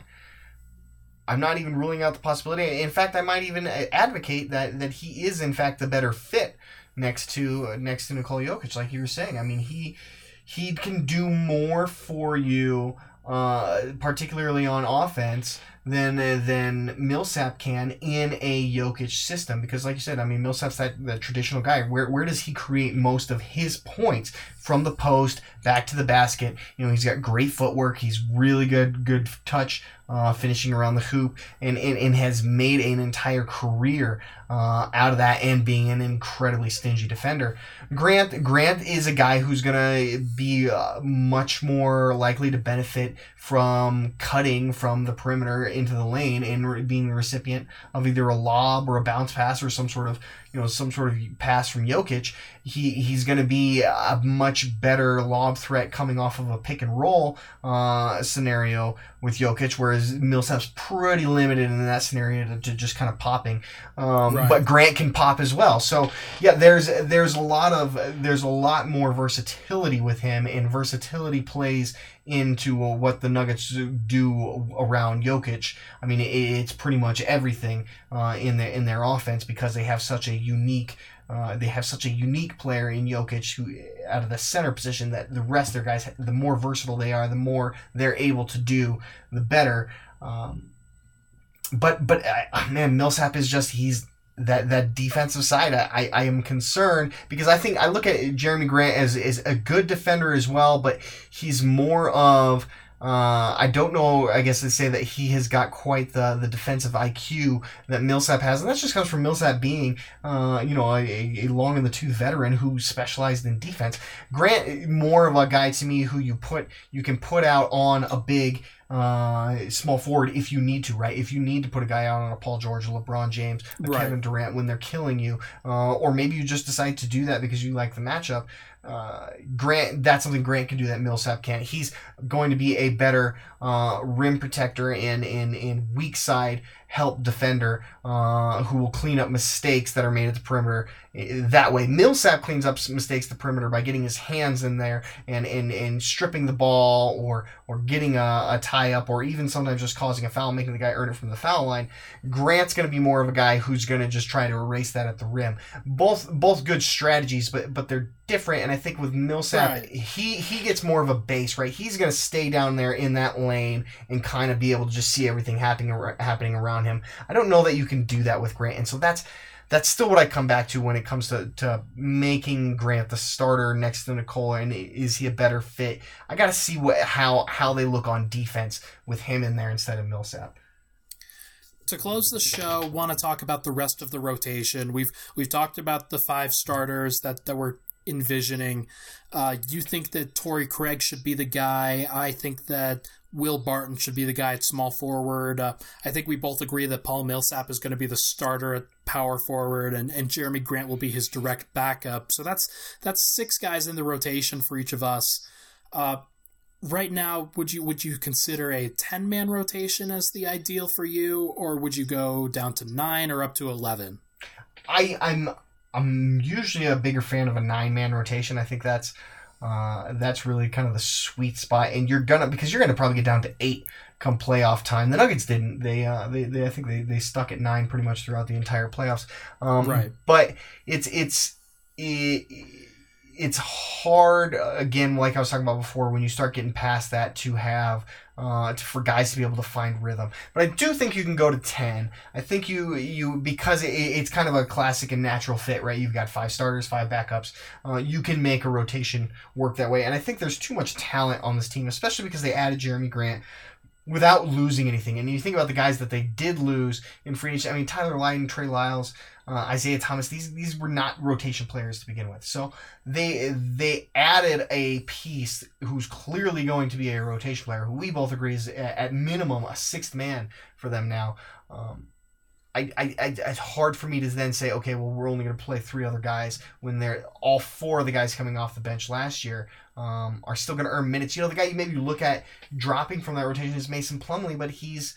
I'm not even ruling out the possibility. In fact, I might even advocate that, that he is in fact the better fit next to next to Nikola Jokic, like you were saying. I mean, he he can do more for you, uh, particularly on offense, than than Millsap can in a Jokic system, because like you said, I mean, Millsap's that, that traditional guy. Where where does he create most of his points? From the post, back to the basket. You know, he's got great footwork. He's really good good touch, uh, finishing around the hoop, and, and, and has made an entire career uh, out of that, and being an incredibly stingy defender. Grant Grant is a guy who's gonna be uh, much more likely to benefit from cutting from the perimeter, into the lane and re- being the recipient of either a lob or a bounce pass or some sort of, you know, some sort of pass from Jokic, he he's going to be a much better lob threat coming off of a pick and roll uh, scenario with Jokic, whereas Millsap's pretty limited in that scenario to, to just kind of popping. Um, right. But Grant can pop as well. So yeah, there's there's a lot of there's a lot more versatility with him, and versatility plays into uh, what the Nuggets do around Jokic. I mean, it, it's pretty much everything uh, in their in their offense, because they have such a unique uh, they have such a unique player in Jokic, who out of the center position, that the rest of their guys, the more versatile they are, the more they're able to do, the better. Um, but but uh, man, Millsap is just he's. That that defensive side, I, I am concerned, because I think I look at Jeremy Grant as, as a good defender as well, but he's more of, uh, I don't know, I guess they say that he has got quite the, the defensive I Q that Millsap has, and that just comes from Millsap being, uh, you know, a, a long-in-the-tooth veteran who specialized in defense. Grant, more of a guy to me who you put you can put out on a big Uh, small forward if you need to, right? If you need to put a guy out on a Paul George, or LeBron James, or right. Kevin Durant when they're killing you, uh, or maybe you just decide to do that because you like the matchup. Uh, Grant, that's something Grant can do that Millsap can't. He's going to be a better uh, rim protector and and and weak side help defender uh, who will clean up mistakes that are made at the perimeter. That way, Millsap cleans up mistakes at the perimeter by getting his hands in there and and, and stripping the ball or or getting a, a tie up, or even sometimes just causing a foul, making the guy earn it from the foul line. Grant's going to be more of a guy who's going to just try to erase that at the rim. Both both good strategies, but but they're different. And I think with Millsap, right. he he gets more of a base, right? He's going to stay down there in that lane and kind of be able to just see everything happening happening around him. I don't know that you can do that with Grant, and so that's that's still what I come back to when it comes to, to making Grant the starter next to Nikola, and is he a better fit? I got to see what how how they look on defense with him in there instead of Millsap. To close the show, want to talk about the rest of the rotation. We've we've talked about the five starters that that were. envisioning. Uh, you think that Torrey Craig should be the guy. I think that Will Barton should be the guy at small forward. Uh, I think we both agree that Paul Millsap is going to be the starter at power forward, and, and Jeremy Grant will be his direct backup. So that's that's six guys in the rotation for each of us. Uh, right now, would you would you consider a ten-man rotation as the ideal for you, or would you go down to nine or up to eleven? I, I'm... I'm usually a bigger fan of a nine-man rotation. I think that's uh, that's really kind of the sweet spot, and you're gonna because you're gonna probably get down to eight come playoff time. The Nuggets didn't. They uh, they, they I think they, they stuck at nine pretty much throughout the entire playoffs. Um, right. But it's it's it, it's hard again, like I was talking about before, when you start getting past that to have. Uh, to, for guys to be able to find rhythm. But I do think you can go to ten. I think you, you because it, it's kind of a classic and natural fit, right? You've got five starters, five backups. Uh, you can make a rotation work that way. And I think there's too much talent on this team, especially because they added Jeremy Grant without losing anything. And you think about the guys that they did lose in free agency. I mean, Tyler Lydon, Trey Lyles, uh, Isaiah Thomas, these these were not rotation players to begin with. So they they added a piece who's clearly going to be a rotation player, who we both agree is at, at minimum a sixth man for them now. Um, I, I, I it's hard for me to then say, okay, well, we're only going to play three other guys when they're all four of the guys coming off the bench last year um, are still going to earn minutes. You know, the guy you maybe look at dropping from that rotation is Mason Plumlee, but he's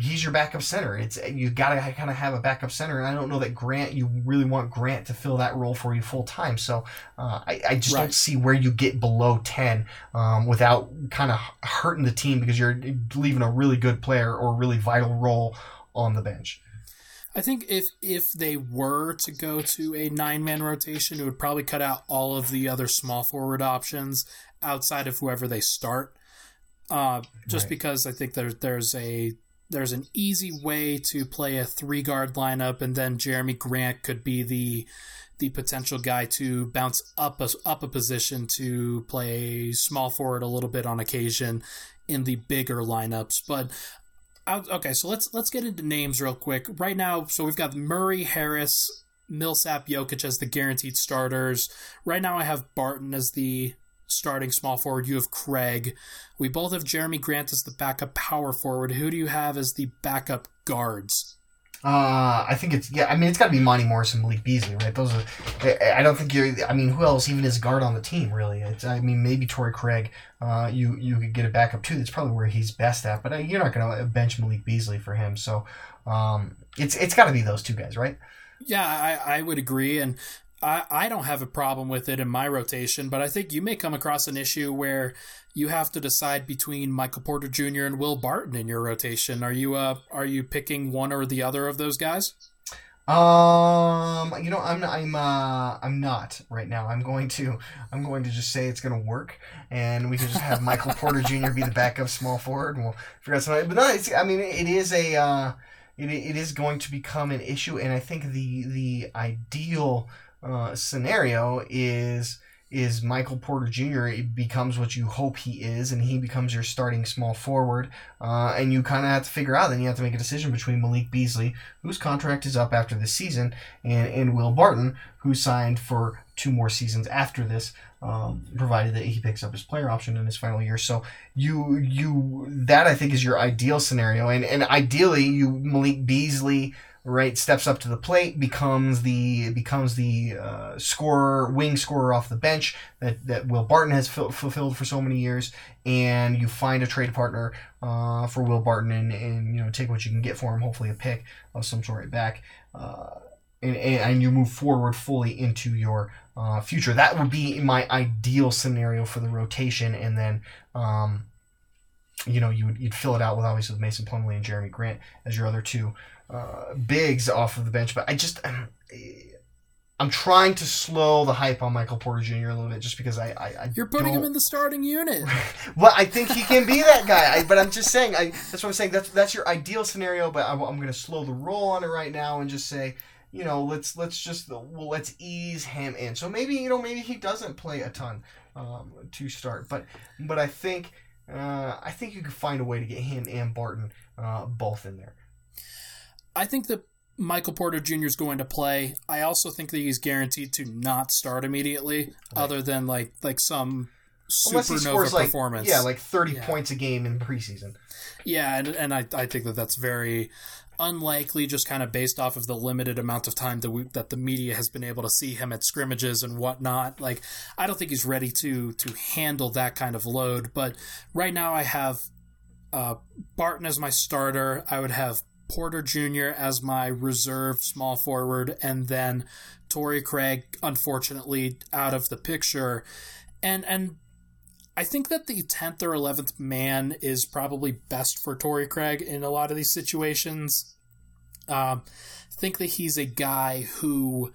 he's your backup center. It's you got to kind of have a backup center, and I don't know that Grant. You really want Grant to fill that role for you full time. So uh, I, I just right. don't see where you get below ten um, without kind of hurting the team, because you're leaving a really good player or really vital role on the bench. I think if if they were to go to a nine-man rotation, it would probably cut out all of the other small forward options outside of whoever they start. Uh, just right. because I think there, there's a there's an easy way to play a three-guard lineup, and then Jeremy Grant could be the the potential guy to bounce up a, up a position to play small forward a little bit on occasion in the bigger lineups. But okay, so let's let's get into names real quick. Right now, so we've got Murray, Harris, Millsap, Jokic as the guaranteed starters. Right now I have Barton as the starting small forward. You have Craig. We both have Jeremy Grant as the backup power forward. Who do you have as the backup guards? Uh, I think it's, yeah, I mean, it's got to be Monte Morris and Malik Beasley, right? Those are, I, I don't think you're, I mean, who else even is guard on the team, really? It's, I mean, maybe Torrey Craig, uh, you, you could get a backup too. That's probably where he's best at, but uh, you're not going to bench Malik Beasley for him. So, um, it's, it's got to be those two guys, right? Yeah, I, I would agree. And I, I don't have a problem with it in my rotation, but I think you may come across an issue where you have to decide between Michael Porter Junior and Will Barton in your rotation. Are you uh are you picking one or the other of those guys? Um, you know, I'm I'm uh I'm not right now. I'm going to I'm going to just say it's going to work, and we can just have Michael Porter Junior be the backup small forward, and we'll figure out something. But no, it's, I mean, it is a uh, it it is going to become an issue, and I think the the ideal. Uh, scenario is is Michael Porter Junior It becomes what you hope he is, and he becomes your starting small forward, uh, and you kind of have to figure out, then you have to make a decision between Malik Beasley, whose contract is up after this season, and, and Will Barton, who signed for two more seasons after this, um, provided that he picks up his player option in his final year. So you you that I think is your ideal scenario, and, and ideally you Malik Beasley right, steps up to the plate, becomes the becomes the uh, scorer, wing scorer off the bench that, that Will Barton has f- fulfilled for so many years, and you find a trade partner uh, for Will Barton, and, and you know take what you can get for him, hopefully a pick of some sort right back, uh, and, and you move forward fully into your uh, future. That would be my ideal scenario for the rotation, and then. Um, You know, you would, you'd fill it out with obviously with Mason Plumlee and Jeremy Grant as your other two uh, bigs off of the bench. But I just, I'm, I'm trying to slow the hype on Michael Porter Junior a little bit just because I, I, I you're putting don't... him in the starting unit. Well, I think he can be that guy. I, but I'm just saying, I that's what I'm saying. That's that's your ideal scenario. But I, I'm going to slow the roll on it right now and just say, you know, let's let's just well, let's ease him in. So maybe you know, maybe he doesn't play a ton um, to start. But but I think. Uh, I think you could find a way to get him and Barton uh, both in there. I think that Michael Porter Junior is going to play. I also think that he's guaranteed to not start immediately, right. other than like like some supernova like, performance. Yeah, like thirty yeah. points a game in preseason. Yeah, and, and I, I think that that's very unlikely, just kind of based off of the limited amount of time that we, that the media has been able to see him at scrimmages and whatnot. Like, I don't think he's ready to to handle that kind of load. But right now, I have uh, Barton as my starter. I would have Porter Junior as my reserve small forward, and then Torrey Craig, unfortunately, out of the picture, and and. I think that the tenth or eleventh man is probably best for Torrey Craig in a lot of these situations. Um, I think that he's a guy who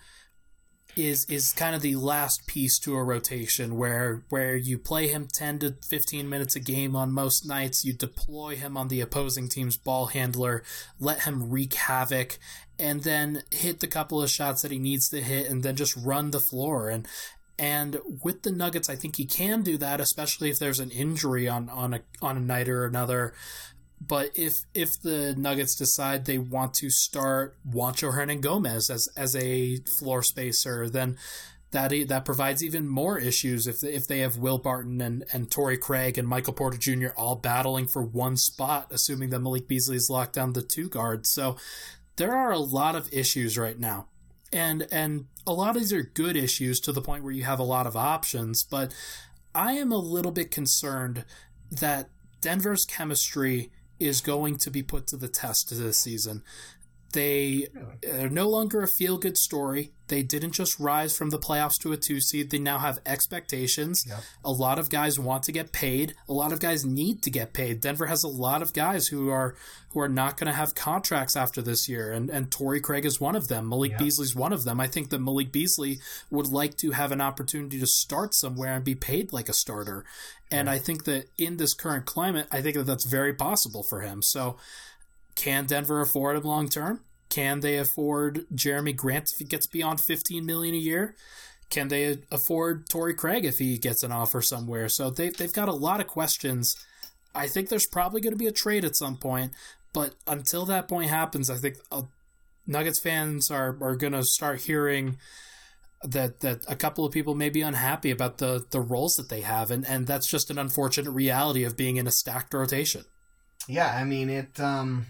is is kind of the last piece to a rotation where where you play him ten to fifteen minutes a game on most nights. You deploy him on the opposing team's ball handler, let him wreak havoc, and then hit the couple of shots that he needs to hit and then just run the floor. And And with the Nuggets, I think he can do that, especially if there's an injury on, on a on a night or another. But if if the Nuggets decide they want to start Juancho Hernangómez as as a floor spacer, then that that provides even more issues if if they have Will Barton and, and Torrey Craig and Michael Porter Junior all battling for one spot, assuming that Malik Beasley is locked down the two guards. So there are a lot of issues right now. And and a lot of these are good issues to the point where you have a lot of options, but I am a little bit concerned that Denver's chemistry is going to be put to the test this season. They are no longer a feel-good story. They didn't just rise from the playoffs to a two-seed. They now have expectations. Yep. A lot of guys want to get paid. A lot of guys need to get paid. Denver has a lot of guys who are who are not going to have contracts after this year, and, and Torrey Craig is one of them. Malik yep. Beasley's one of them. I think that Malik Beasley would like to have an opportunity to start somewhere and be paid like a starter, sure. and I think that in this current climate, I think that that's very possible for him. So can Denver afford him long term? Can they afford Jeremy Grant if he gets beyond fifteen million dollars a year? Can they afford Torrey Craig if he gets an offer somewhere? So they, they've got a lot of questions. I think there's probably going to be a trade at some point, but until that point happens, I think uh, Nuggets fans are, are going to start hearing that that a couple of people may be unhappy about the the roles that they have, and and that's just an unfortunate reality of being in a stacked rotation. Yeah, I mean it. Um,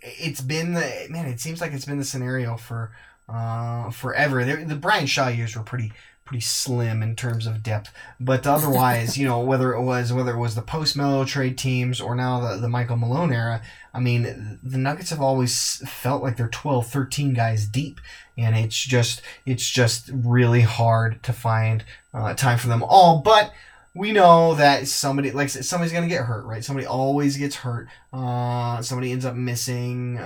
it's been the man. It seems like it's been the scenario for uh, forever. The, the Brian Shaw years were pretty. pretty slim in terms of depth, but otherwise, you know, whether it was whether it was the post-Melo trade teams or now the, the Michael Malone era, I mean, the Nuggets have always felt like they're twelve, thirteen guys deep, and it's just it's just really hard to find uh, time for them all. But we know that somebody like somebody's gonna get hurt, right? Somebody always gets hurt. Uh, somebody ends up missing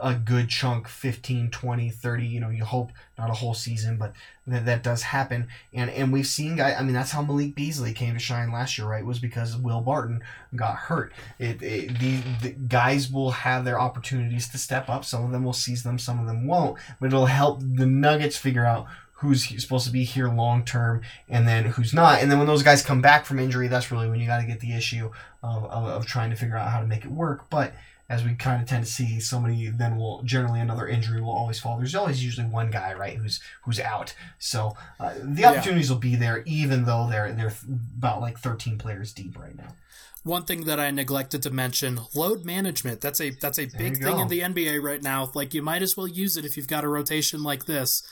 a good chunk, fifteen, twenty, thirty. You know, you hope not a whole season, but that that does happen. And and we've seen guys. I mean, that's how Malik Beasley came to shine last year, right? It was because Will Barton got hurt. It, it the, the guys will have their opportunities to step up. Some of them will seize them, some of them won't. But it'll help the Nuggets figure out who's supposed to be here long-term, and then who's not. And then when those guys come back from injury, that's really when you got to get the issue of, of, of trying to figure out how to make it work. But as we kind of tend to see, somebody then will generally another injury will always fall. There's always usually one guy, right, who's who's out. So uh, the opportunities yeah. will be there, even though they're they're about like thirteen players deep right now. One thing that I neglected to mention, load management. That's a that's a big thing in the N B A right now. Like, you might as well use it if you've got a rotation like this.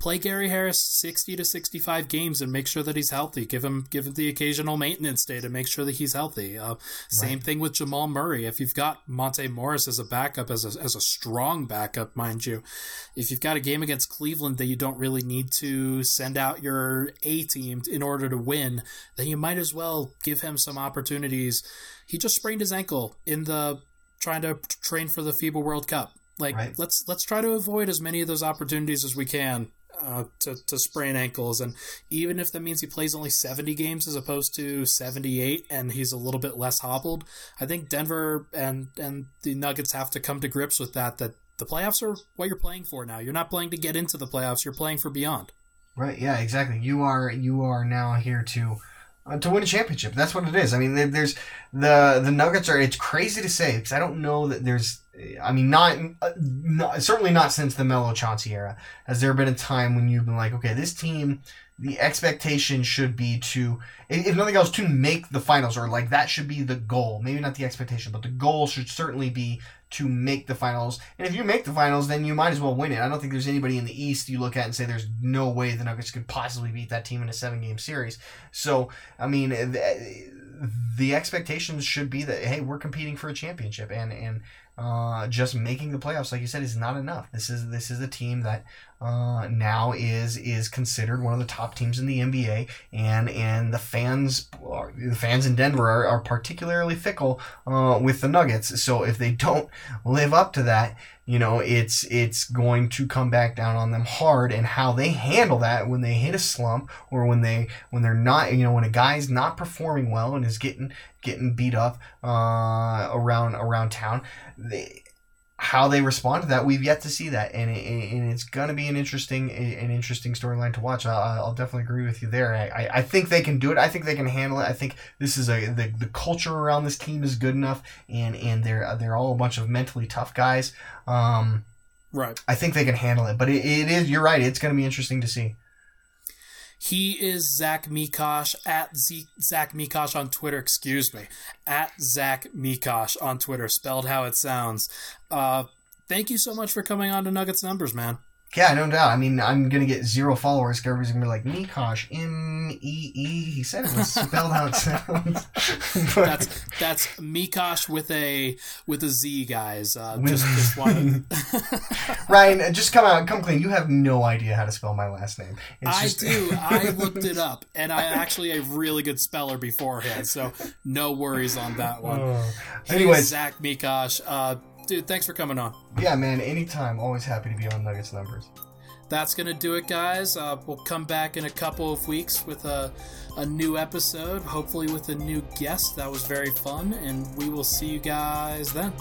Play Gary Harris sixty to sixty-five games and make sure that he's healthy. Give him give him the occasional maintenance day to make sure that he's healthy. Uh, right. Same thing with Jamal Murray. If you've got Monte Morris as a backup, as a, as a strong backup, mind you, if you've got a game against Cleveland that you don't really need to send out your A-team in order to win, then you might as well give him some opportunities. He just sprained his ankle in the trying to train for the FIBA World Cup. Like, right. let's let's try to avoid as many of those opportunities as we can. Uh, to, to sprain ankles, and even if that means he plays only seventy games as opposed to seventy-eight and he's a little bit less hobbled, I think Denver and, and the Nuggets have to come to grips with that, that the playoffs are what you're playing for now. You're not playing to get into the playoffs. You're playing for beyond. Right, yeah, exactly. You are you are now here to uh, to win a championship. That's what it is. I mean, there, there's the, the Nuggets are, it's crazy to say, because I don't know that there's I mean, not, not certainly not since the Melo Chauncey era has there been a time when you've been like, okay, this team, the expectation should be to, if nothing else, to make the finals, or like that should be the goal. Maybe not the expectation, but the goal should certainly be to make the finals. And if you make the finals, then you might as well win it. I don't think there's anybody in the East you look at and say there's no way the Nuggets could possibly beat that team in a seven-game series. So, I mean, the, the expectations should be that, hey, we're competing for a championship, and and Uh, just making the playoffs, like you said, is not enough. This is this is a team that uh, now is is considered one of the top teams in the N B A, and and the fans are, the fans in Denver are, are particularly fickle uh, with the Nuggets. So if they don't live up to that, you know, it's it's going to come back down on them hard. And how they handle that when they hit a slump, or when they when they're not, you know, when a guy's not performing well and is getting getting beat up uh, around around town, they, how they respond to that, we've yet to see that, and it, and it's gonna be an interesting an interesting storyline to watch. I'll, I'll definitely agree with you there. I, I think they can do it. I think they can handle it. I think this is a the, the culture around this team is good enough, and and they're they're all a bunch of mentally tough guys. Um, right. I think they can handle it, but it, it is you're right. It's gonna be interesting to see. He is Zach Mikosh, at Z- Zach Mikosh on Twitter, excuse me, at Zach Mikosh on Twitter, spelled how it sounds. Uh, thank you so much for coming on to Nuggets Numbers, man. Yeah, no doubt. I mean, I'm going to get zero followers. Everybody's going to be like, Mikosh, M E E. He said it was spelled how it sounds. that's that's Mikosh with a, with a Z, guys. Uh, with... Just, just wanted... Ryan, just come out, come clean. You have no idea how to spell my last name. It's I just... do. I looked it up, and I'm actually a really good speller beforehand, so no worries on that one. Oh. Anyways, here's Zach Mikosh. Uh, Dude, thanks for coming on. Yeah, man, anytime. Always happy to be on Nuggets Numbers. That's going to do it, guys. Uh, we'll come back in a couple of weeks with a, a new episode, hopefully with a new guest. That was very fun, and we will see you guys then.